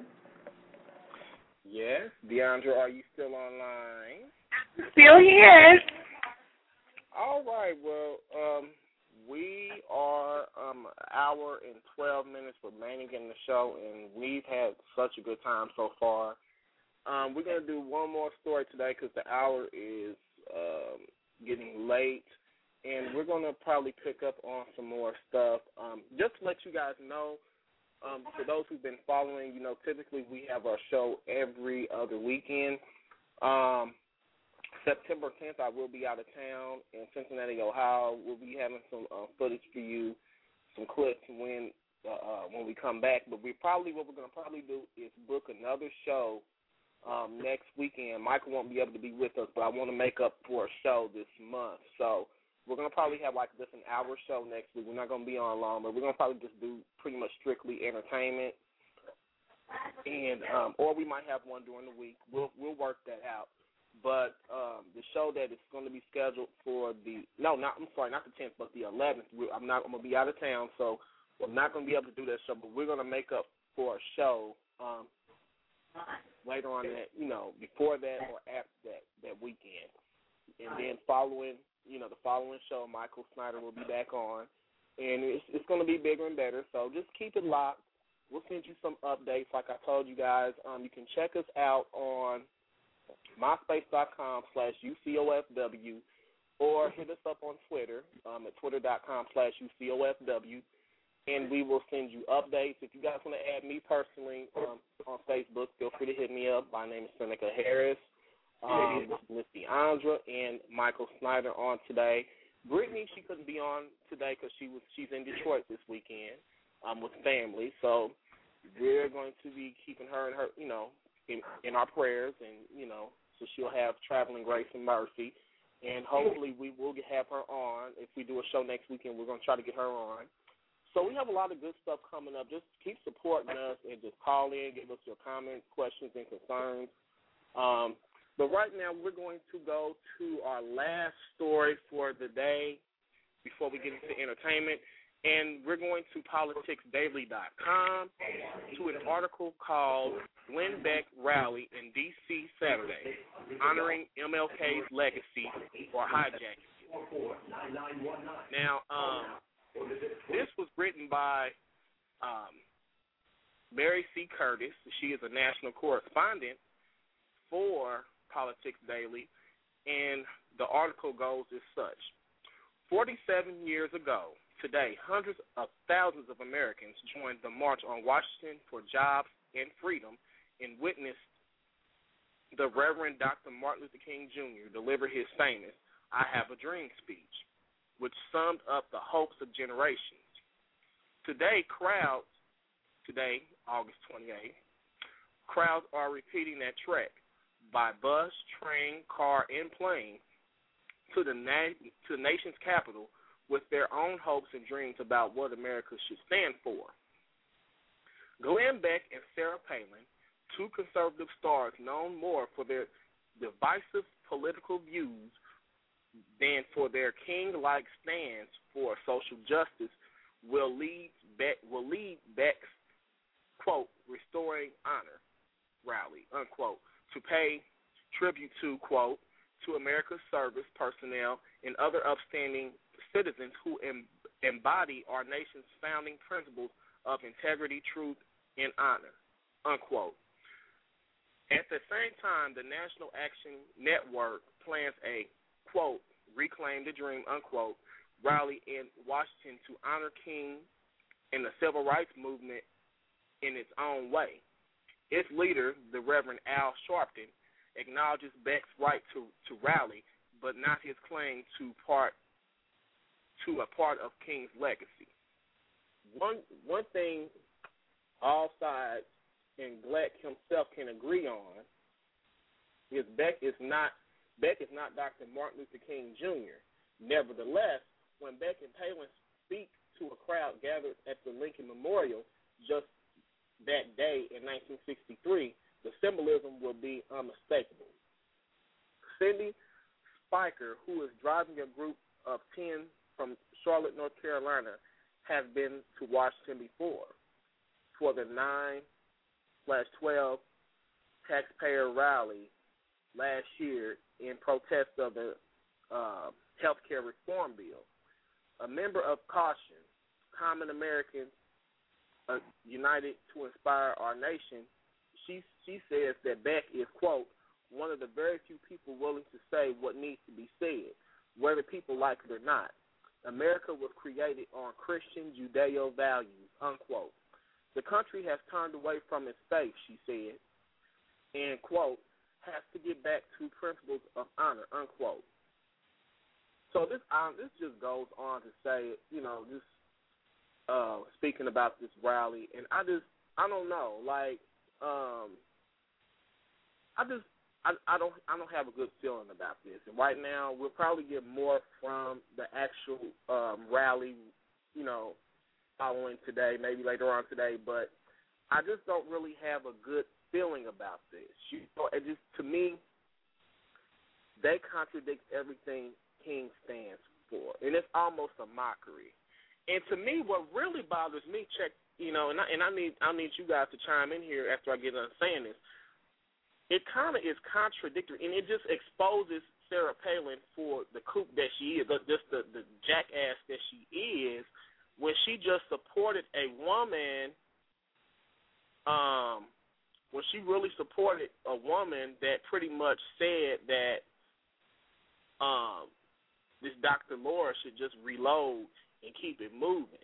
Yes. Deandra, are you still online? I'm still here. All right. Well, um, we are um, an hour and twelve minutes remaining in the show, and we've had such a good time so far. Um, we're going to do one more story today because the hour is um, getting late. And we're going to probably pick up on some more stuff. Um, just to let you guys know, Um, for those who've been following, you know, typically we have our show every other weekend. Um, September tenth, I will be out of town in Cincinnati, Ohio. We'll be having some uh, footage for you, some clips when uh, when we come back. But we probably what we're going to probably do is book another show um, next weekend. Michael won't be able to be with us, but I want to make up for a show this month. So we're going to probably have, like, just an hour show next week. We're not going to be on long, but we're going to probably just do pretty much strictly entertainment. and um, Or we might have one during the week. We'll we'll work that out. But um, the show that is going to be scheduled for the – no, not I'm sorry, not the tenth, but the eleventh. We're, I'm not I'm going to be out of town, so I'm not going to be able to do that show, but we're going to make up for a show um, later on that, you know, before that or after that, that weekend. And then following – you know, the following show, Michael Snyder will be back on, and it's, it's going to be bigger and better, so just keep it locked. We'll send you some updates, like I told you guys. Um, you can check us out on myspace.com slash UCOFW, or hit us up on Twitter um, at twitter.com slash UCOFW, and we will send you updates. If you guys want to add me personally um, on Facebook, feel free to hit me up. My name is Seneca Harris. Um, with Deandra and Michael Snyder on today. Brittany, she couldn't be on today because she was she's in Detroit this weekend um, with family. So we're going to be keeping her and her, you know, in, in our prayers, and you know, so she'll have traveling grace and mercy. And hopefully, we will have her on if we do a show next weekend. We're going to try to get her on. So we have a lot of good stuff coming up. Just keep supporting us and just call in, give us your comments, questions, and concerns. Um, But right now, we're going to go to our last story for the day before we get into entertainment. And we're going to politics daily dot com to an article called Glenn Beck Rally in D C Saturday, Honoring M L K's Legacy or Hijacking. Now, um, this was written by um, Mary C. Curtis. She is a national correspondent for Politics Daily, and the article goes as such. forty-seven years ago, today, hundreds of thousands of Americans joined the March on Washington for Jobs and Freedom and witnessed the Reverend Doctor Martin Luther King Junior delivered his famous I Have a Dream speech, which summed up the hopes of generations. Today, crowds, today, August twenty-eighth, crowds are repeating that track by bus, train, car, and plane to the, na- to the nation's capital with their own hopes and dreams about what America should stand for. Glenn Beck and Sarah Palin, two conservative stars known more for their divisive political views than for their king-like stands for social justice, will lead Beck, will lead Beck's, quote, restoring honor rally, unquote, to pay tribute to, quote, to America's service personnel and other upstanding citizens who em- embody our nation's founding principles of integrity, truth, and honor, unquote. At the same time, the National Action Network plans a, quote, reclaim the dream, unquote, rally in Washington to honor King and the civil rights movement in its own way. Its leader, the Reverend Al Sharpton, acknowledges Beck's right to, to rally, but not his claim to part to a part of King's legacy. One one thing all sides and Black himself can agree on is Beck is not Beck is not Doctor Martin Luther King Junior Nevertheless, when Beck and Palin speak to a crowd gathered at the Lincoln Memorial just that day in nineteen sixty-three, the symbolism will be unmistakable. Cindy Spiker, who is driving a group of ten from Charlotte, North Carolina, has been to Washington before for the nine twelve taxpayer rally last year in protest of the uh, health care reform bill. A member of Caution, Common Americans uh, United to Inspire Our Nation, she she says that Beck is, quote, one of the very few people willing to say what needs to be said, whether people like it or not. America was created on Christian Judeo values, unquote. The country has turned away from its faith, she said, and, quote, has to get back to principles of honor, unquote. So this um, this just goes on to say, you know, just uh, speaking about this rally, and I just, I don't know, like, um, I just, I, I don't I don't have a good feeling about this. And right now, we'll probably get more from the actual um, rally, you know, following today, maybe later on today. But I just don't really have a good feeling about this. You know, it just, to me, they contradict everything King stands for. And it's almost a mockery. And to me, what really bothers me, check, you know, and I, and I need I need you guys to chime in here after I get done saying this. It kind of is contradictory, and it just exposes Sarah Palin for the kook that she is, just the, the jackass that she is, when she just supported a woman, um, when she really supported a woman that pretty much said that um, this Doctor Laura should just reload and keep it moving.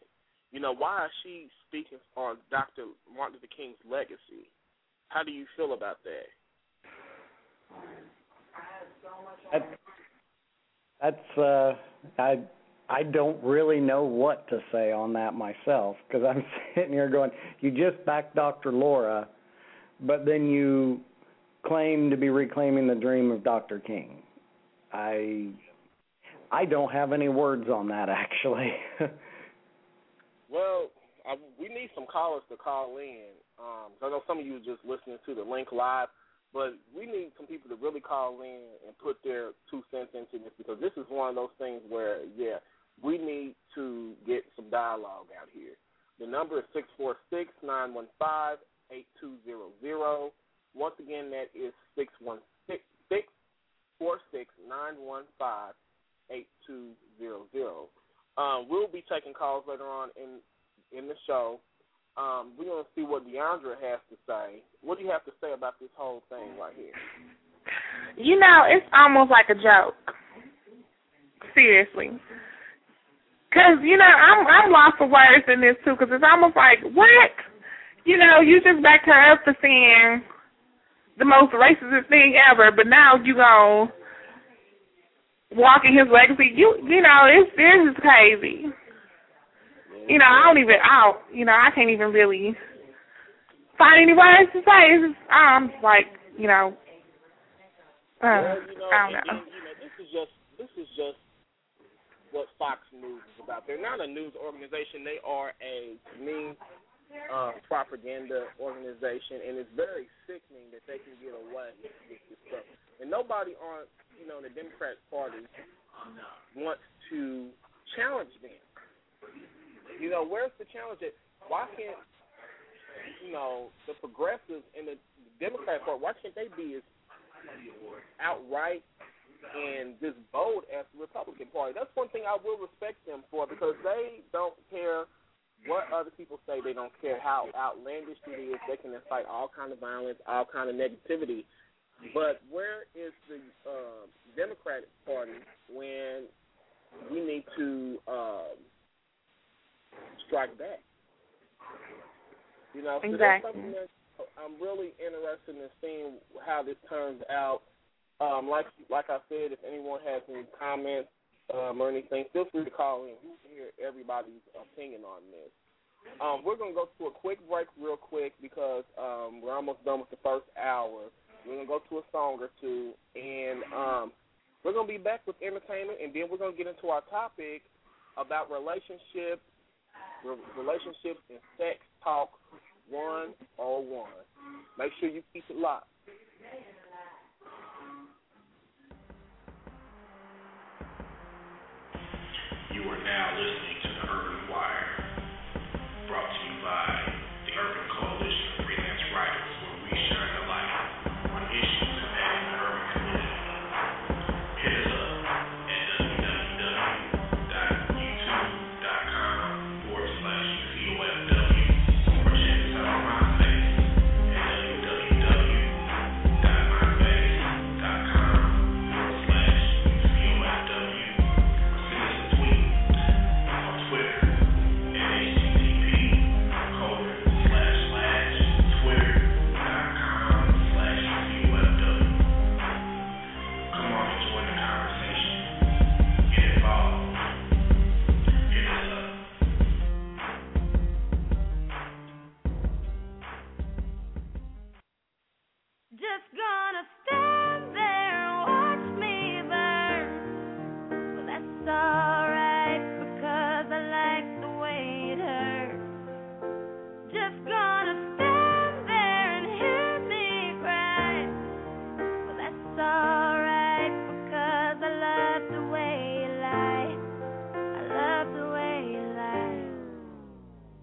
You know, why is she speaking on Doctor Martin Luther King's legacy? How do you feel about that? That's, that's uh, I I don't really know what to say on that myself, because I'm sitting here going, you just backed Doctor Laura, but then you claim to be reclaiming the dream of Doctor King. I I don't have any words on that, actually. Well, I, we need some callers to call in. Um, I know some of you are just listening to the link live. But we need some people to really call in and put their two cents into this, because this is one of those things where, yeah, we need to get some dialogue out here. The number is six four six, nine one five, eight two zero zero. Once again, that is six one six, six four six, nine one five, eight two zero zero. Uh, we'll be taking calls later on in in the show. Um, we're going to see what Deandra has to say. What do you have to say about this whole thing right here? You know, it's almost like a joke. Seriously. Because, you know, I'm, I'm lost for words in this, too, because it's almost like, what? You know, you just backed her up for saying the most racist thing ever, but now you gonna walk in his legacy. You you know, it's this is crazy. You know, I don't even I don't, you know, I can't even really find any words to say. It's just, I'm like, you know, uh, well, you know, I don't know. You, you know, this is just this is just what Fox News is about. They're not a news organization. They are a mean uh, propaganda organization, and it's very sickening that they can get away with this stuff. And nobody on, you know, the Democrat Party wants to challenge them. You know, where's the challenge at? Why can't, you know, the progressives and the Democrat Party, why can't they be as outright and this bold as the Republican Party? That's one thing I will respect them for, because they don't care what other people say. They don't care how outlandish it is. They can incite all kind of violence, all kind of negativity. But where is the uh, Democratic Party when we need to um, strike back? You know, so exactly. That's something that I'm really interested in seeing how this turns out. Um, like like I said, if anyone has any comments um, or anything, feel free to call in. We can hear everybody's opinion on this. Um, we're going to go to a quick break real quick because um, we're almost done with the first hour. We're going to go to a song or two, and um, we're going to be back with entertainment, and then we're going to get into our topic about relationships, re- relationships and sex talk one oh one. Make sure you keep it locked. You are now listening to The Urban Wire, brought to you by the Urban Coalition of Freelance Writers, where we shine a light on issues affecting the urban community. Hit us up at www.youtube.com forward slash UCOFW, or check us out on MySpace at www.myspace.com forward slash UCOFW. Send us a tweet.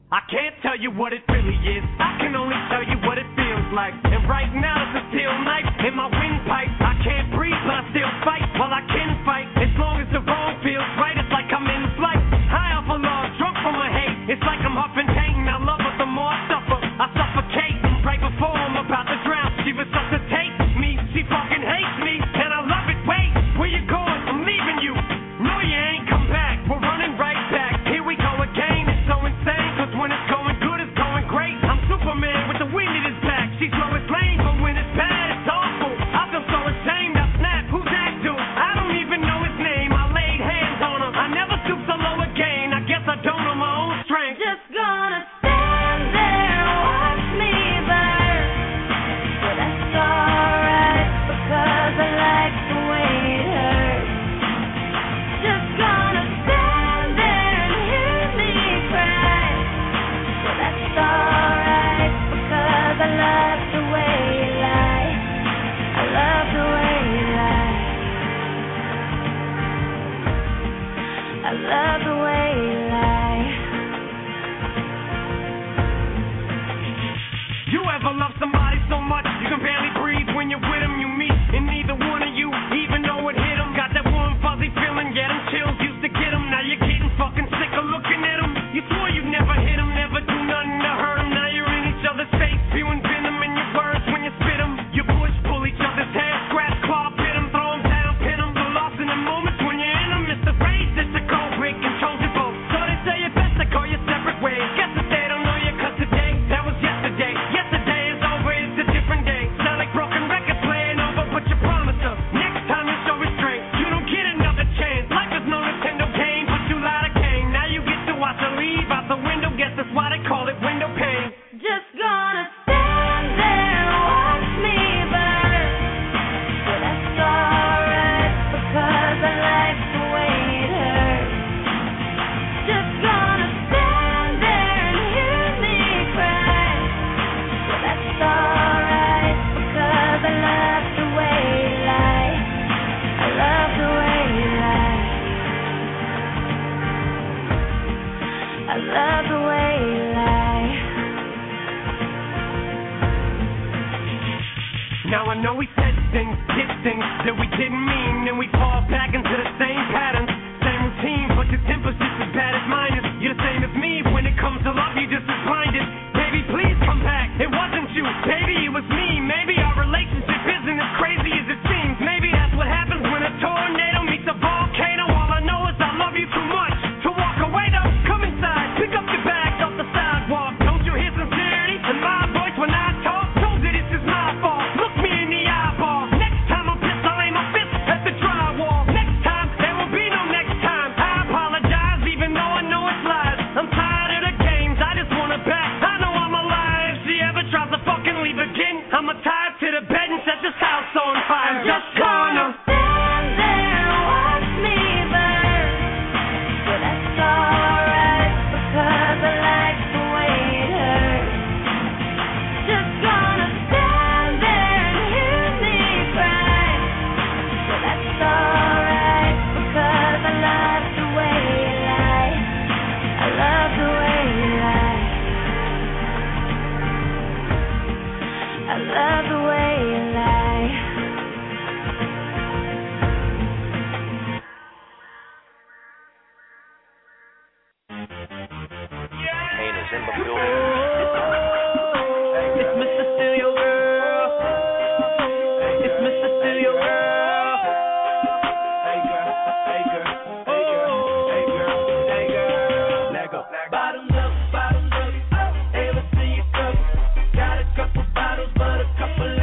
I can't tell you what it really is, I can only tell you what it feels like. And right now it's a steel knife in my windpipe. I can't breathe but I still fight. Well, I can fight as long as the road feels right. It's like I'm in flight, high off a log, drunk from my hate. It's like I'm huffing pain. I love her, the more I suffer, I suffocate. Right before I'm about to drown, she was such a take me. She fucking hates me and I love it. Wait, where you going? I'm leaving you. No, you ain't come back. We're running right back. Here we go again. It's so insane. When it's going good, it's going great. I'm Superman with the wind in his back. She's always lame, but when it's bad, it's awful. I feel so ashamed, I snap. Who's that dude? I don't even know his name. I laid hands on him. I never stoop so low again. I guess I don't know my own strength. Just gonna stand there and watch me burn. But that's alright, because I like the way it hurts. Just gonna stand there and hear me cry. It's alright, because I love the way you lie. I love the way you lie. I love the way you lie. You ever love somebody so much you can barely breathe when you're with them? You meet, and neither one of you even know it hit them. Got that warm, fuzzy feeling, get them chills, used to get them. Now you're getting fucking sick of looking at them. You swore you'd never hit them, never do nothing to hurt them. Now you're in each other's face, spewing venom in your words when you spit them. You push, pull each other's hair, scratch, claw, pit them, throw them down, pin them. You're lost in the moments when you're in them. It's the rage, it's the cold break, controls you both. So they say it's best to go your separate ways. Guess that they don't know you, cause today, that was yesterday. Yesterday is over, it's a different day. Sound like broken records. Now I know we said things, did things that we didn't mean, and we fall back into the same patterns, same routine, but your temper's just as bad as mine is. You're the same as me, when it comes to love, you're just as blinded. Baby, please come back, it wasn't you, baby, it was me. Maybe our relationship isn't as crazy as it seems. Maybe that's what happens when a tornado meets a volcano. All I know is I love you too much to walk away though. Come inside, pick up your bags off the sidewalk. Don't you hear sincerity in my voice when I talk? Told you this is my fault. I'm tied to the bed and set this house on fire. I'm just gonna stand there and watch me burn. But that's alright because I like the way it hurts. Just gonna stand there and hear me cry. But that's alright because I love the way you lie. I love the way you lie. I love the way you lie. Containers in the building. It's Mister Steal Your Girl. It's Mister Steal Your Girl. Hey girl, hey girl, hey girl, hey girl, hey girl. Let go, let go. Bottoms up, bottoms up. Not dead, I'm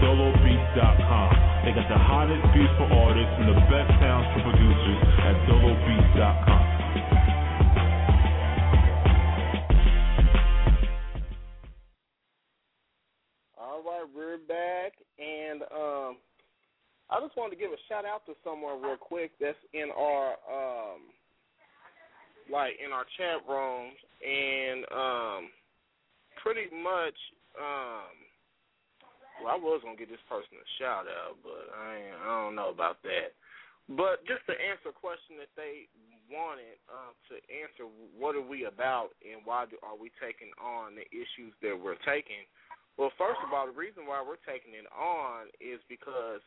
dolo beats dot com. They got the hottest beautiful artists and the best sounds for producers at dolo beats dot com. All right, we're back, and um, I just wanted to give a shout out to someone real quick that's in our um, like in our chat rooms, and um, pretty much. Um, Well, I was going to get this person a shout-out, but I, I don't know about that. But just to answer a question that they wanted uh, to answer, what are we about and why do, are we taking on the issues that we're taking? Well, first of all, the reason why we're taking it on is because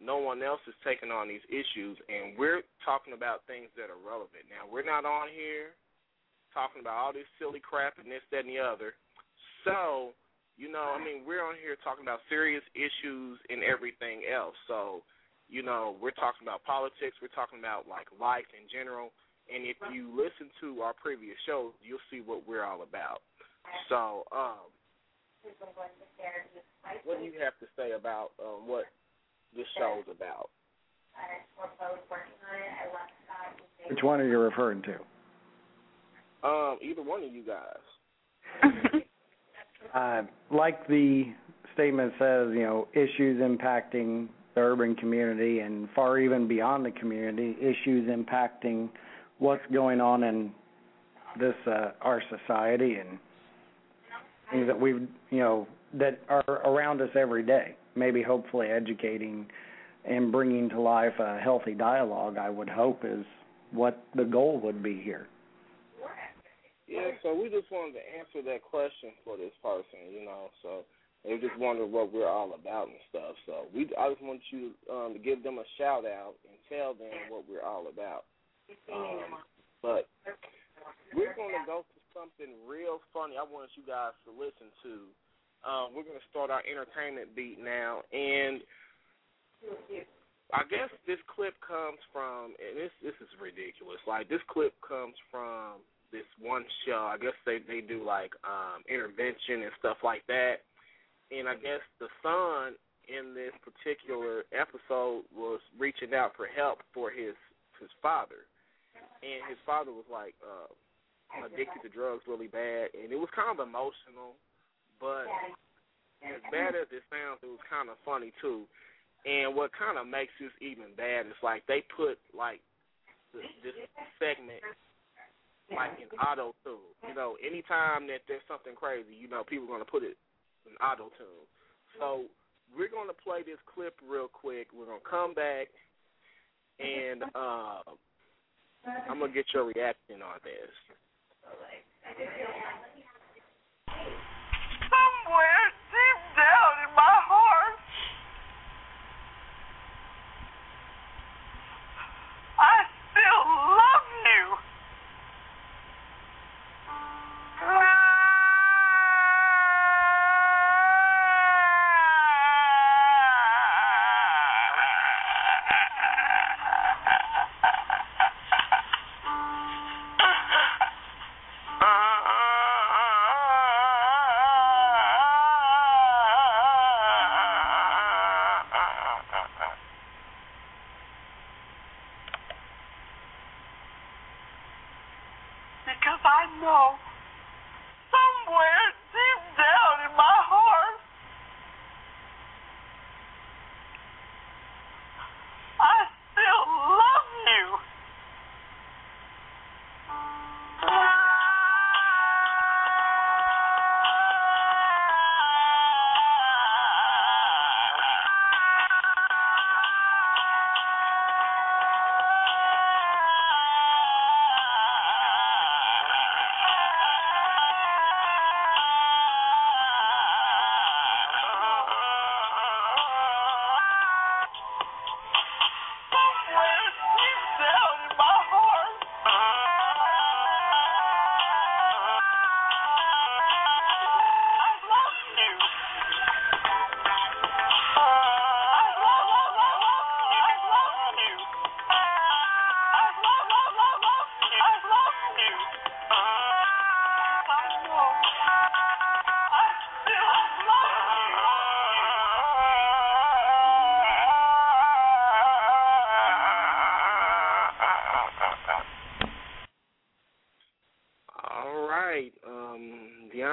no one else is taking on these issues, and we're talking about things that are relevant. Now, we're not on here talking about all this silly crap and this, that, and the other. So... You know, I mean, we're on here talking about serious issues and everything else. So, you know, we're talking about politics. We're talking about, like, life in general. And if you listen to our previous shows, you'll see what we're all about. So, um, what do you have to say about um, what this show's about? Which one are you referring to? Um, either one of you guys. Uh, like the statement says, you know, issues impacting the urban community and far even beyond the community, issues impacting what's going on in this uh, our society and things that we've, you know, that are around us every day. Maybe hopefully educating and bringing to life a healthy dialogue, I would hope, is what the goal would be here. Yeah, so we just wanted to answer that question for this person, you know. So they just wondered what we're all about and stuff. So we, I just want you um, to give them a shout-out and tell them what we're all about. Um, but we're going to go to something real funny I want you guys to listen to. Um, we're going to start our entertainment beat now. And I guess this clip comes from, and this, this is ridiculous, like this clip comes from, this one show, I guess they, they do like um, intervention and stuff like that, and I guess the son in this particular episode was reaching out for help for his his father, and his father was like uh, addicted to drugs really bad, and it was kind of emotional, but as bad as it sounds, it was kind of funny too. And what kind of makes this even bad is like they put like the, this segment like in auto-tune. You know, anytime that there's something crazy, you know, people are going to put it in auto-tune. So we're going to play this clip real quick. We're going to come back, and uh, I'm going to get your reaction on this. Somewhere deep down in my heart, I still love you.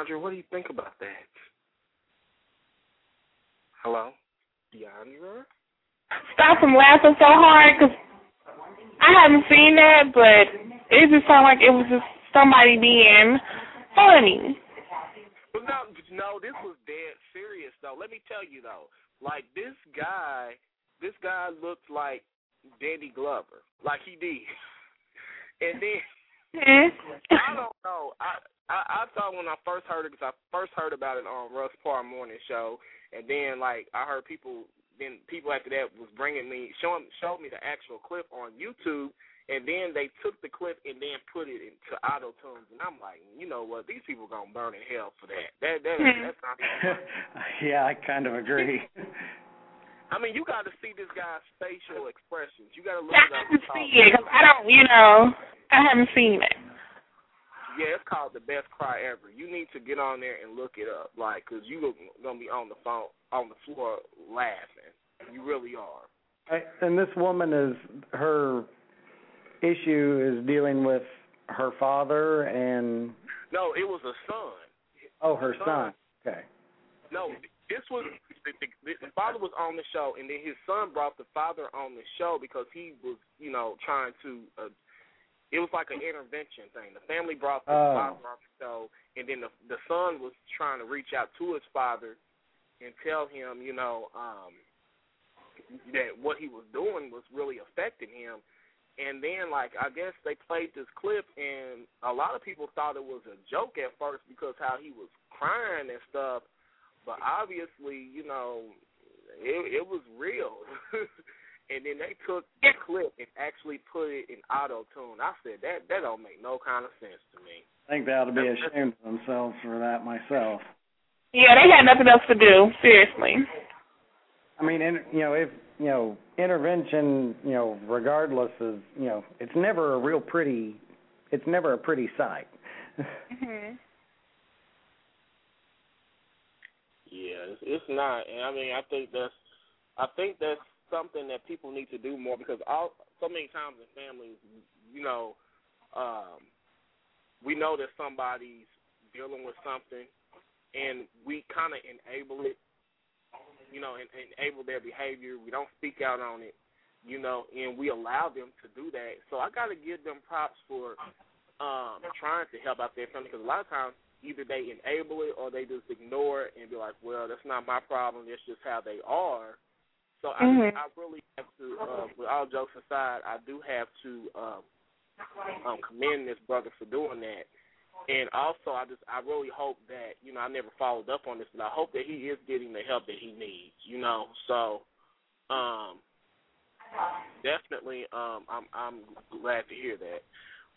DeAndre, what do you think about that? Hello? DeAndre? Stop from laughing so hard, because I haven't seen that, but it just sounded like it was just somebody being funny. Well, no, no, this was dead serious, though. Let me tell you, though. Like, this guy, this guy looked like Danny Glover. Like, he did. And then, I don't know. I, I I thought when I first heard it, because I first heard about it on Russ Parr Morning Show, and then, like, I heard people, then people after that was bringing me, showing, showed me the actual clip on YouTube, and then they took the clip and then put it into auto-tunes, and I'm like, you know what, these people are going to burn in hell for that. That, that that's not yeah, I kind of agree. I mean, you got to see this guy's facial expressions. You got to look at I haven't seen it, because I don't, you know, I haven't seen it. Yeah, it's called The Best Cry Ever. You need to get on there and look it up, like, because you're going to be on the phone, on the floor laughing. You really are. I, and this woman is, her issue is dealing with her father and... No, it was a son. Oh, her son. son. Okay. No, this was... The, the, the father was on the show, and then his son brought the father on the show because he was, you know, trying to... Uh, It was like an intervention thing. The family brought the oh. father on the show, and then the the son was trying to reach out to his father and tell him, you know, um, that what he was doing was really affecting him. And then, like, I guess they played this clip, and a lot of people thought it was a joke at first because how he was crying and stuff. But obviously, you know, it, it was real. And then they took the clip and actually put it in auto-tune. I said, that that don't make no kind of sense to me. I think they ought to be ashamed of themselves for that myself. Yeah, they had nothing else to do, seriously. I mean, and, you know, if you know intervention, you know, regardless of, you know, it's never a real pretty, it's never a pretty sight. Mm-hmm. Yeah, it's, it's not. And I mean, I think that's, I think that's, something that people need to do more because all so many times in families, you know, um, we know that somebody's dealing with something, and we kind of enable it, you know, and, and enable their behavior. We don't speak out on it, you know, and we allow them to do that. So I got to give them props for um, trying to help out their family because a lot of times either they enable it or they just ignore it and be like, well, that's not my problem. That's just how they are. So I, mm-hmm. I really have to, uh, with all jokes aside, I do have to um, um, commend this brother for doing that. And also, I just, I really hope that, you know, I never followed up on this, but I hope that he is getting the help that he needs, you know. So um, definitely, um, I'm, I'm glad to hear that.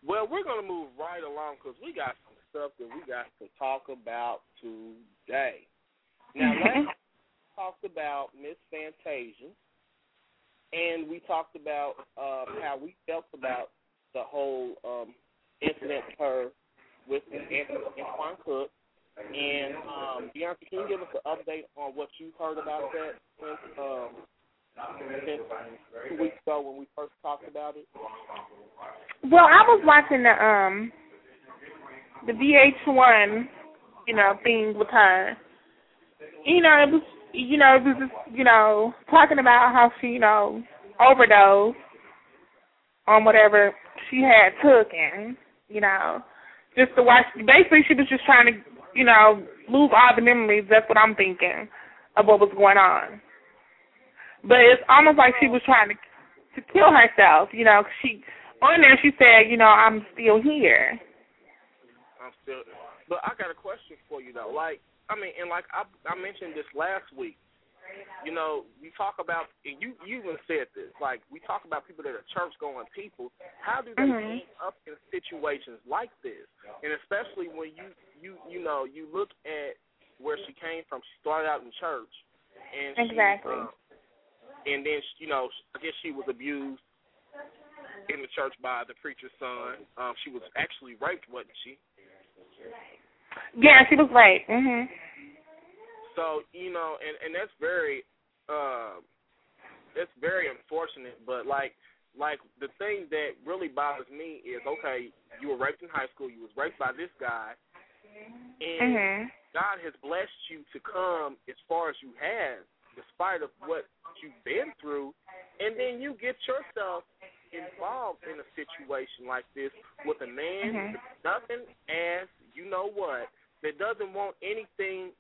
Well, we're going to move right along because we got some stuff that we got to talk about today. Now, mm-hmm. let's talked about Miss Fantasia, and we talked about uh, how we felt about the whole um, incident with her with Antoine Cook. And, um, Beyonce, can you give us an update on what you heard about that since, um, since two weeks ago when we first talked about it? Well, I was watching the um, the V H one, you know, thing with her. You know, it was. You know, this is, you know, talking about how she, you know, overdosed on whatever she had took and, you know, just to watch. Basically, she was just trying to, you know, lose all the memories. That's what I'm thinking of what was going on. But it's almost like she was trying to to kill herself, you know. 'Cause she, on there, she said, you know, I'm still here. I'm still here. But I got a question for you, though. Like, I mean, and like I, I mentioned this last week, you know, we talk about, and you, you even said this, like we talk about people that are church-going people. How do they mm-hmm. end up in situations like this? And especially when you, you, you know, you look at where she came from. She started out in church, and exactly, she, um, and then you know, I guess she was abused in the church by the preacher's son. Um, she was actually raped, wasn't she? Yeah, she was late. Mm-hmm. So, you know, and, and that's very, uh, that's very unfortunate. But, like, like the thing that really bothers me is, okay, you were raped in high school. You was raped by this guy. And mm-hmm. God has blessed you to come as far as you have, despite of what you've been through, and then you get yourself involved in a situation like this with a man mm-hmm. with nothing as you know what that doesn't want anything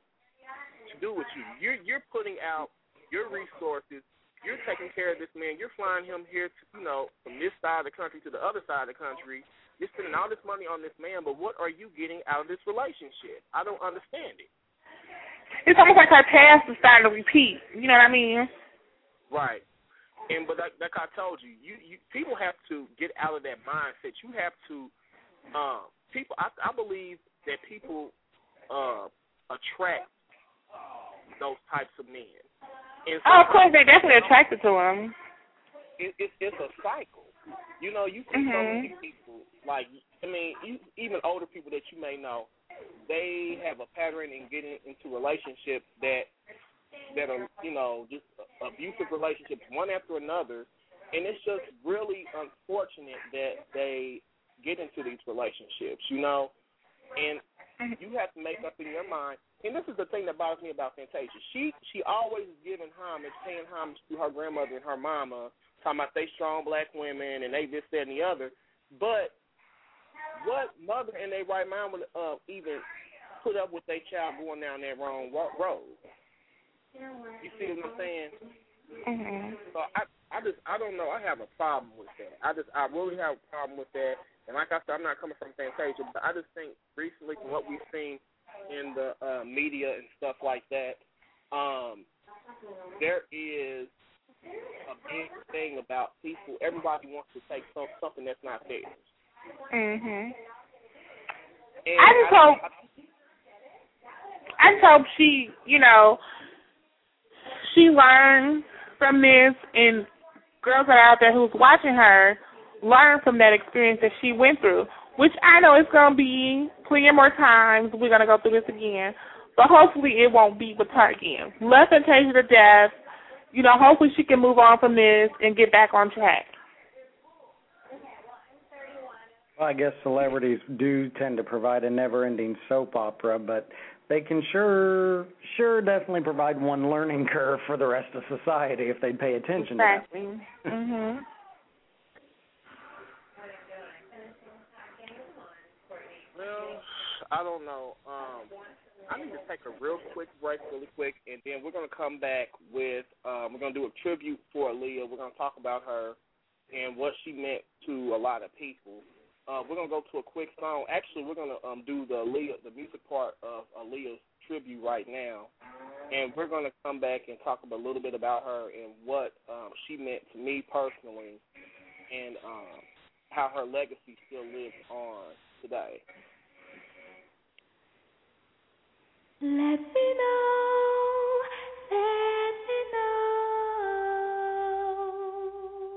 to do with you. You're, you're putting out your resources. You're taking care of this man. You're flying him here, to, you know, from this side of the country to the other side of the country. You're spending all this money on this man, but what are you getting out of this relationship? I don't understand it. It's almost like our past is starting to repeat. You know what I mean? Right. And but like, like I told you, you, you, people have to get out of that mindset. You have to, um, people. I, I believe that people uh, attract those types of men. And so, oh, of course, they're definitely attracted to them. It, it, it's a cycle. You know, you see mm-hmm. so many people, like, I mean, you, even older people that you may know, they have a pattern in getting into relationships that that are, you know, just abusive relationships, one after another, and it's just really unfortunate that they get into these relationships, you know, and you have to make up in your mind, and this is the thing that bothers me about Fantasia. She she always is giving homage, paying homage to her grandmother and her mama, talking about they strong black women and they this, that, and the other, but what mother in their right mind would uh, even put up with their child going down that wrong road? You see what I'm saying? Mm-hmm. So I, I just, I don't know. I have a problem with that. I just, I really have a problem with that. And like I said, I'm not coming from Fantasia, but I just think recently from what we've seen in the uh, media and stuff like that, um, there is a big thing about people. Everybody wants to take some, something that's not theirs. Mhm. I just I, hope. I just hope she, you know, she learns from this, and girls that are out there who's watching her learn from that experience that she went through. Which I know it's gonna be plenty more times. We're gonna go through this again, but hopefully it won't be with her again. Love and taste her to death. You know, hopefully she can move on from this and get back on track. Well, I guess celebrities do tend to provide a never-ending soap opera, but they can sure, sure definitely provide one learning curve for the rest of society if they'd pay attention exactly. to that. Mm-hmm. Well, I don't know. Um, I need to take a real quick break really quick, and then we're going to come back with, um, we're going to do a tribute for Aaliyah. We're going to talk about her and what she meant to a lot of people. Uh, we're going to go to a quick song. Actually, we're going to um, do the Aaliyah, the music part of Aaliyah's tribute right now, and we're going to come back and talk a little bit about her and what um, she meant to me personally and um, how her legacy still lives on today. Let me know, let me know. Oh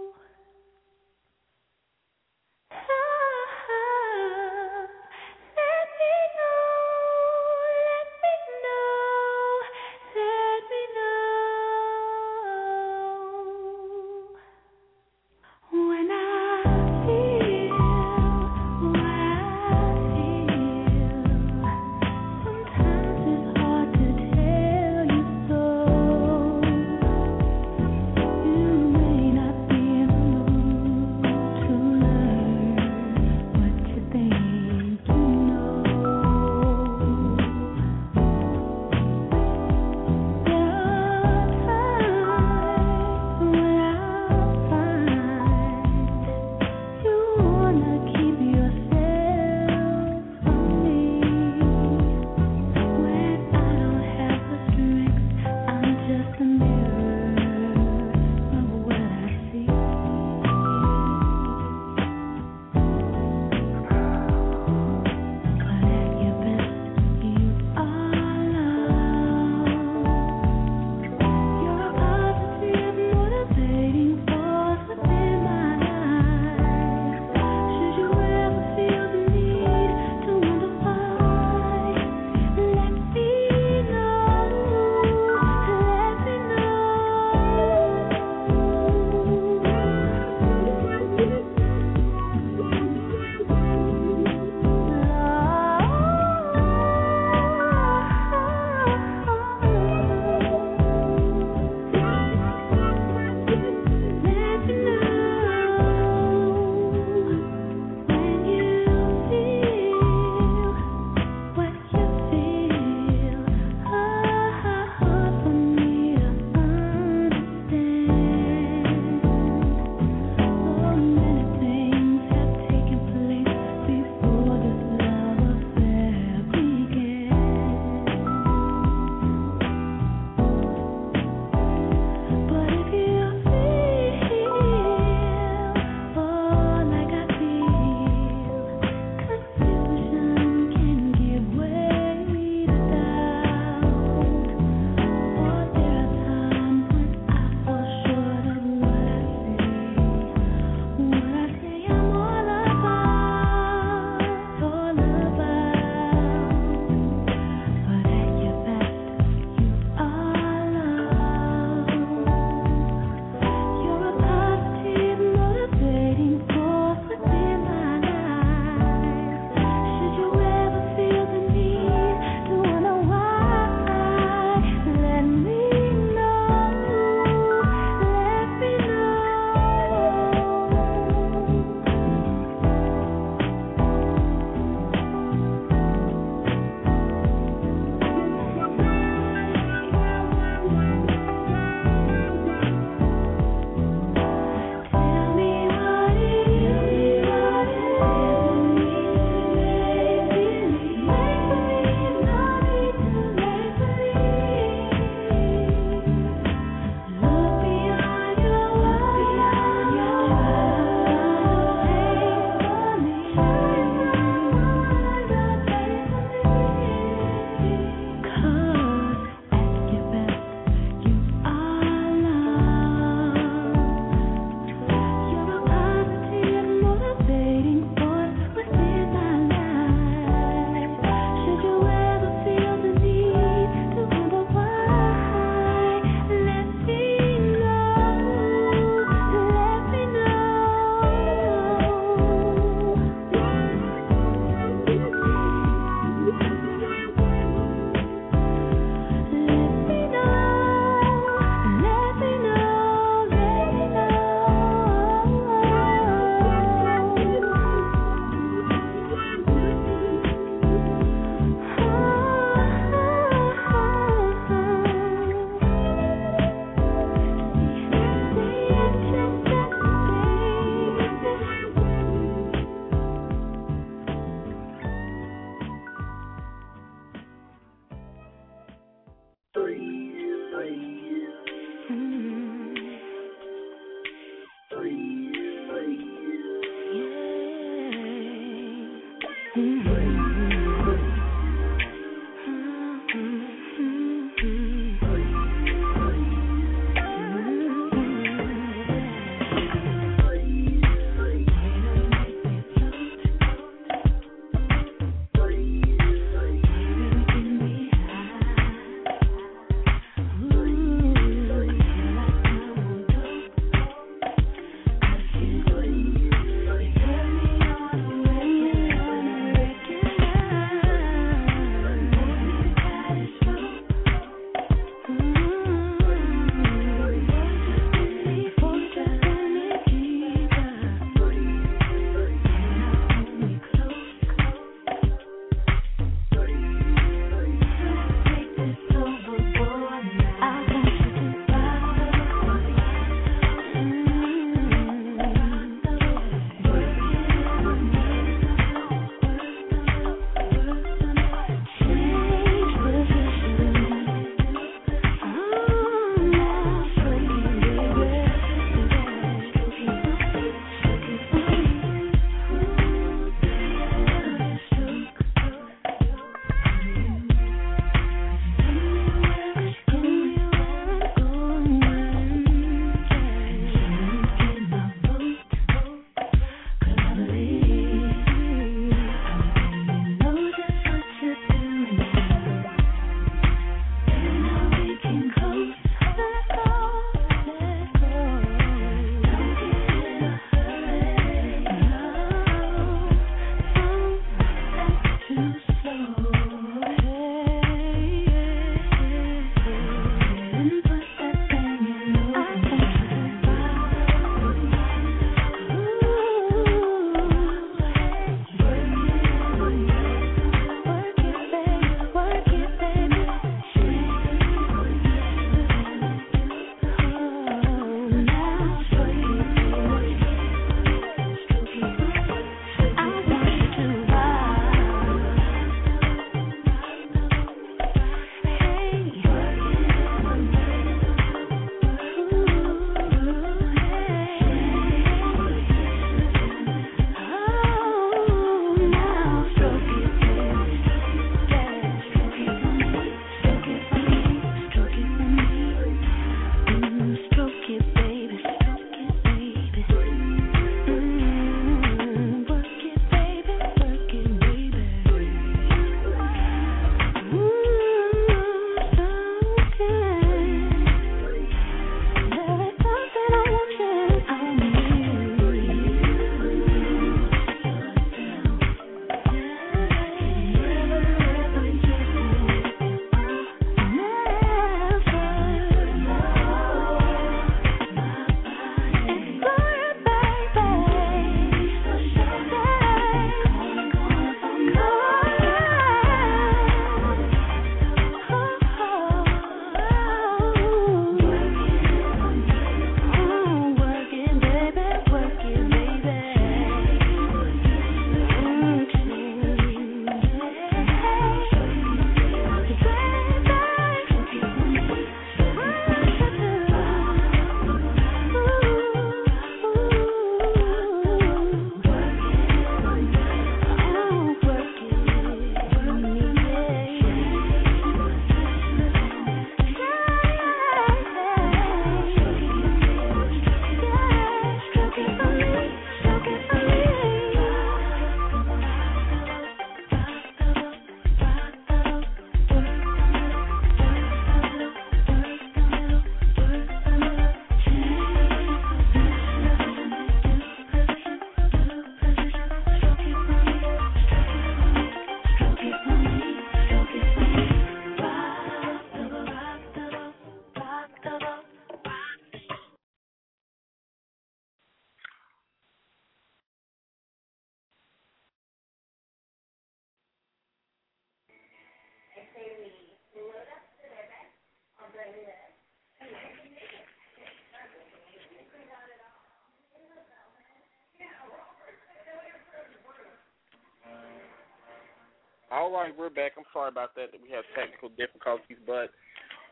All right, we're back. I'm sorry about that. We have technical difficulties, but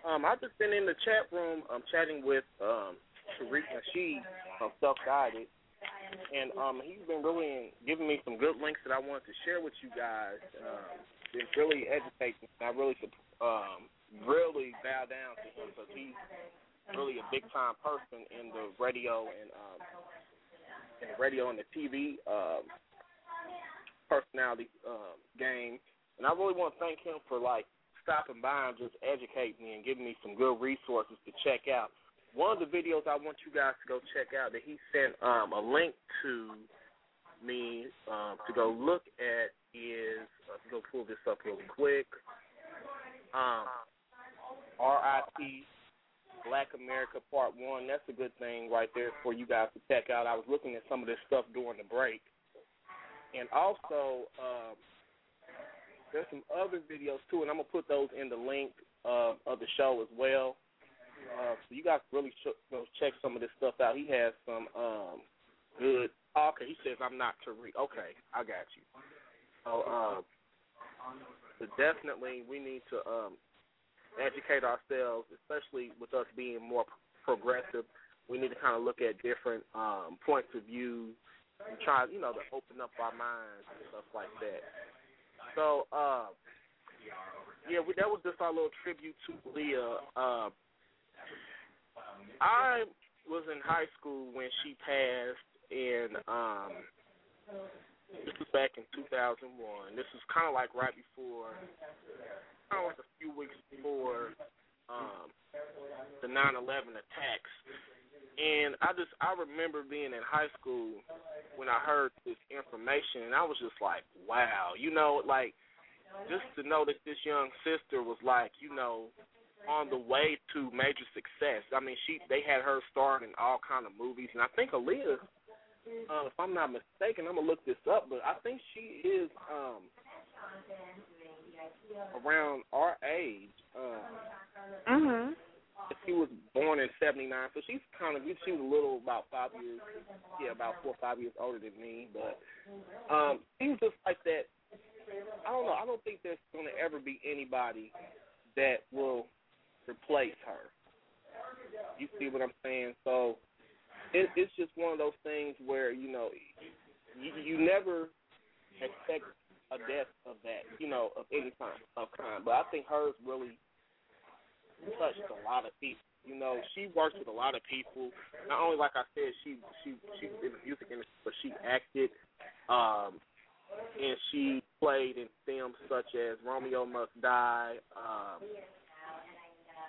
um, I've just been in the chat room um, chatting with um, Tariq Nasheed of Self-Guided, and um, he's been really giving me some good links that I wanted to share with you guys. Um, it's really educating. I really um, really bow down to him because he's really a big-time person in the radio and um, in the radio and the T V um, personality um, game, and I really want to thank him for like stopping by and just educating me and giving me some good resources to check out. One of the videos I want you guys to go check out that he sent um, a link to me um, to go look at is uh, go pull this up real quick. Um, R I P Black America Part One. That's a good thing right there for you guys to check out. I was looking at some of this stuff during the break. And also, um, there's some other videos, too, and I'm going to put those in the link uh, of the show as well. Uh, so you guys really should go check some of this stuff out. He has some um, good oh, okay, he says, I'm not Tariq. Okay, I got you. So, um, so definitely we need to um, educate ourselves, especially with us being more progressive. We need to kind of look at different um, points of view. And try, you know, to open up our minds and stuff like that. So, uh, yeah, we, that was just our little tribute to Leah. Uh, I was in high school when she passed, and um, this was back in two thousand one. This was kind of like right before, kind of like a few weeks before um, the nine eleven attacks. And I just, I remember being in high school when I heard this information, and I was just like, wow. You know, like, just to know that this young sister was, like, you know, on the way to major success. I mean, she they had her starred in all kind of movies. And I think Aaliyah, uh, if I'm not mistaken, I'm going to look this up, but I think she is um, around our age. Uh, mm-hmm. She was born in seventy-nine, so she's kind of, she was a little about five years, yeah, about four or five years older than me, but um, she was just like that. I don't know, I don't think there's going to ever be anybody that will replace her. You see what I'm saying? So it, it's just one of those things where, you know, you, you never expect a death of that, you know, of any kind, of kind. But I think hers really touched a lot of people. You know, she works with a lot of people. Not only, like I said, she she she was in the music industry, but she acted, um, and she played in films such as Romeo Must Die. Um,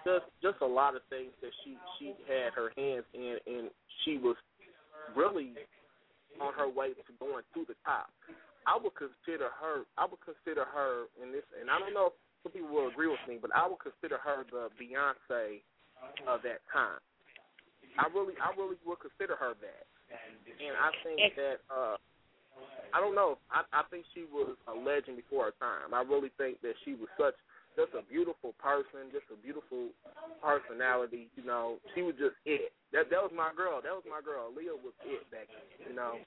just just a lot of things that she she had her hands in, and she was really on her way to going to the top. I would consider her. I would consider her in this, and I don't know if some people will agree with me, but I would consider her the Beyonce of that time. I really, I really would consider her that, and I think that uh, I don't know. I, I think she was a legend before her time. I really think that she was such just a beautiful person, just a beautiful personality. You know, she was just it. That that was my girl. That was my girl. Aaliyah was it back then, you know.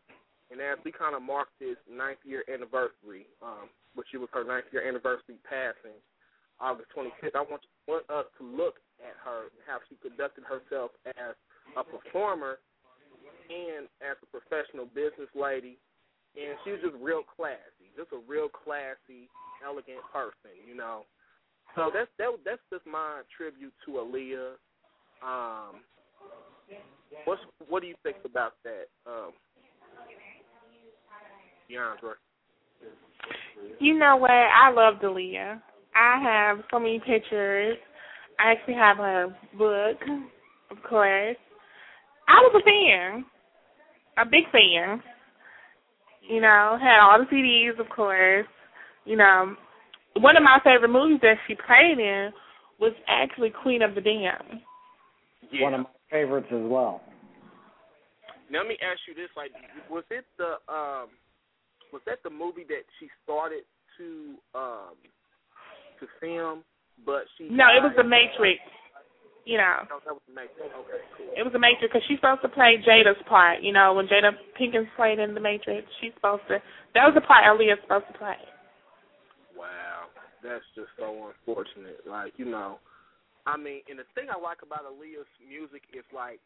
And as we kind of marked this ninth year anniversary, um, which it was her ninth year anniversary passing, August twenty-fifth, I want, you, want us to look at her and how she conducted herself as a performer and as a professional business lady. And she was just real classy, just a real classy, elegant person, you know. So that's that, that's just my tribute to Aaliyah. Um, what's, what do you think about that? Um, You know what? I love Aaliyah. I have so many pictures. I actually have her book, of course. I was a fan, a big fan. You know, had all the C Ds, of course. You know, one of my favorite movies that she played in was actually Queen of the Damned. Yeah. One of my favorites as well. Now, let me ask you this: like, was it the um, was that the movie that she started to um, to film, but she no, died? It was The Matrix. You know, no, that was The Matrix. Okay, cool. It was The Matrix because she's supposed to play Jada's part. You know, when Jada Pinkett played in The Matrix, she's supposed to. That was the part Aaliyah's supposed to play. Wow. that's just so unfortunate. Like, you know, I mean, and the thing I like about Aaliyah's music is, like,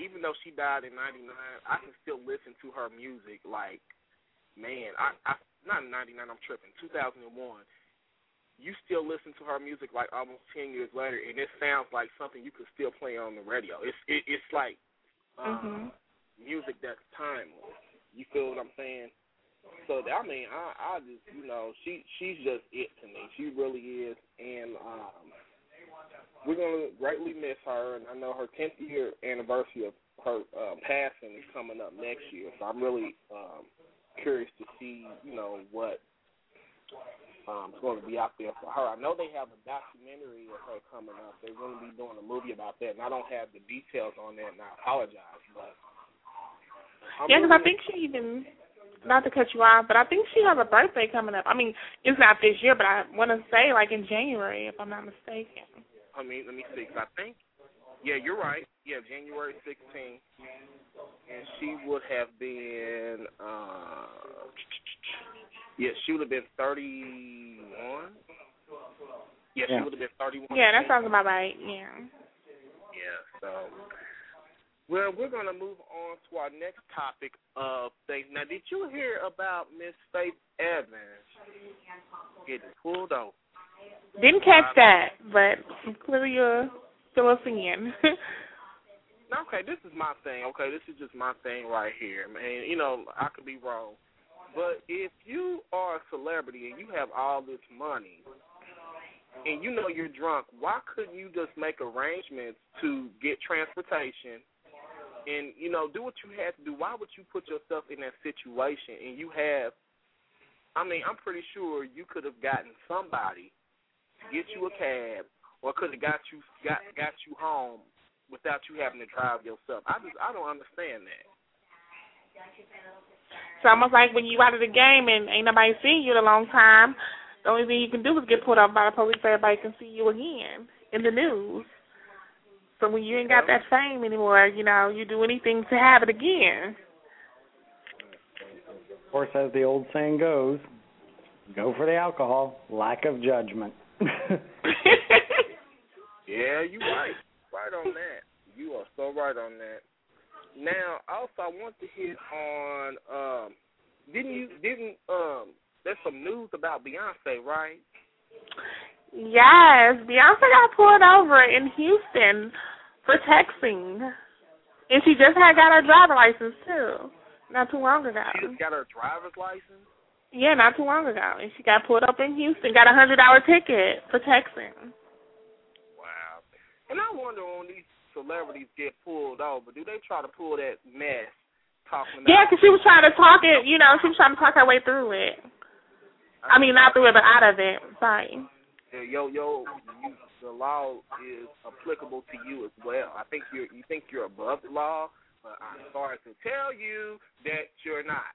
even though she died in ninety-nine, I can still listen to her music. Like, man, I, I not in ninety-nine, I'm tripping, two thousand one. You still listen to her music like almost ten years later, and it sounds like something you could still play on the radio. It's it, it's like uh, mm-hmm. music that's timeless. You feel what I'm saying? So I mean, I, I just you know she she's just it to me. She really is, and um, we're gonna greatly miss her. And I know her tenth year anniversary of her uh, passing is coming up next year. So I'm really um, curious to see you know what. Um, it's going to be out there for her. I know they have a documentary of her coming up. They're going to be doing a movie about that, and I don't have the details on that, and I apologize. But I'm yeah, because really I think she even, not to cut you off, but I think she has a birthday coming up. I mean, it's not this year, but I want to say, like, in January, if I'm not mistaken. I mean, let me see, I think, yeah, you're right. Yeah, January sixteenth, and she would have been... Uh, Yeah, she would have been thirty-one. Yeah, she would have been thirty-one. Yeah, that sounds about right, yeah. Yeah, so. Well, we're going to move on to our next topic of things. Now, did you hear about Miss Faith Evans getting pulled over? Didn't catch that, but clearly you're still a fan. Okay, this is my thing. Okay, this is just my thing right here. Man, you know, I could be wrong. But if you are a celebrity and you have all this money and you know you're drunk, why couldn't you just make arrangements to get transportation and, you know, do what you had to do? Why would you put yourself in that situation? And you have, I mean, I'm pretty sure you could have gotten somebody to get you a cab or could have got you got got you home without you having to drive yourself. I just, I don't understand that. It's almost like when you out of the game and ain't nobody seen you in a long time, the only thing you can do is get pulled over by the police so everybody can see you again in the news. So when you ain't got that fame anymore, you know, you do anything to have it again. Of course, as the old saying goes, go for the alcohol, lack of judgment. Yeah, you right. Right on that. You are so right on that. Now, also, I want to hit on, um, didn't you, didn't, um, there's some news about Beyonce, right? Yes, Beyonce got pulled over in Houston for texting, and she just had got her driver's license, too, not too long ago. She just got her driver's license? Yeah, not too long ago, and she got pulled up in Houston, got a one hundred dollars ticket for texting. Wow. And I wonder on these celebrities get pulled over, do they try to pull that mess talking about? Yeah, because she was trying to talk it, you know, she was trying to talk her way through it. I mean, not through it, but out of it. Sorry. Yeah, yo, yo, you, the law is applicable to you as well. I think you're, you think you're above the law, but I'm sorry to tell you that you're not.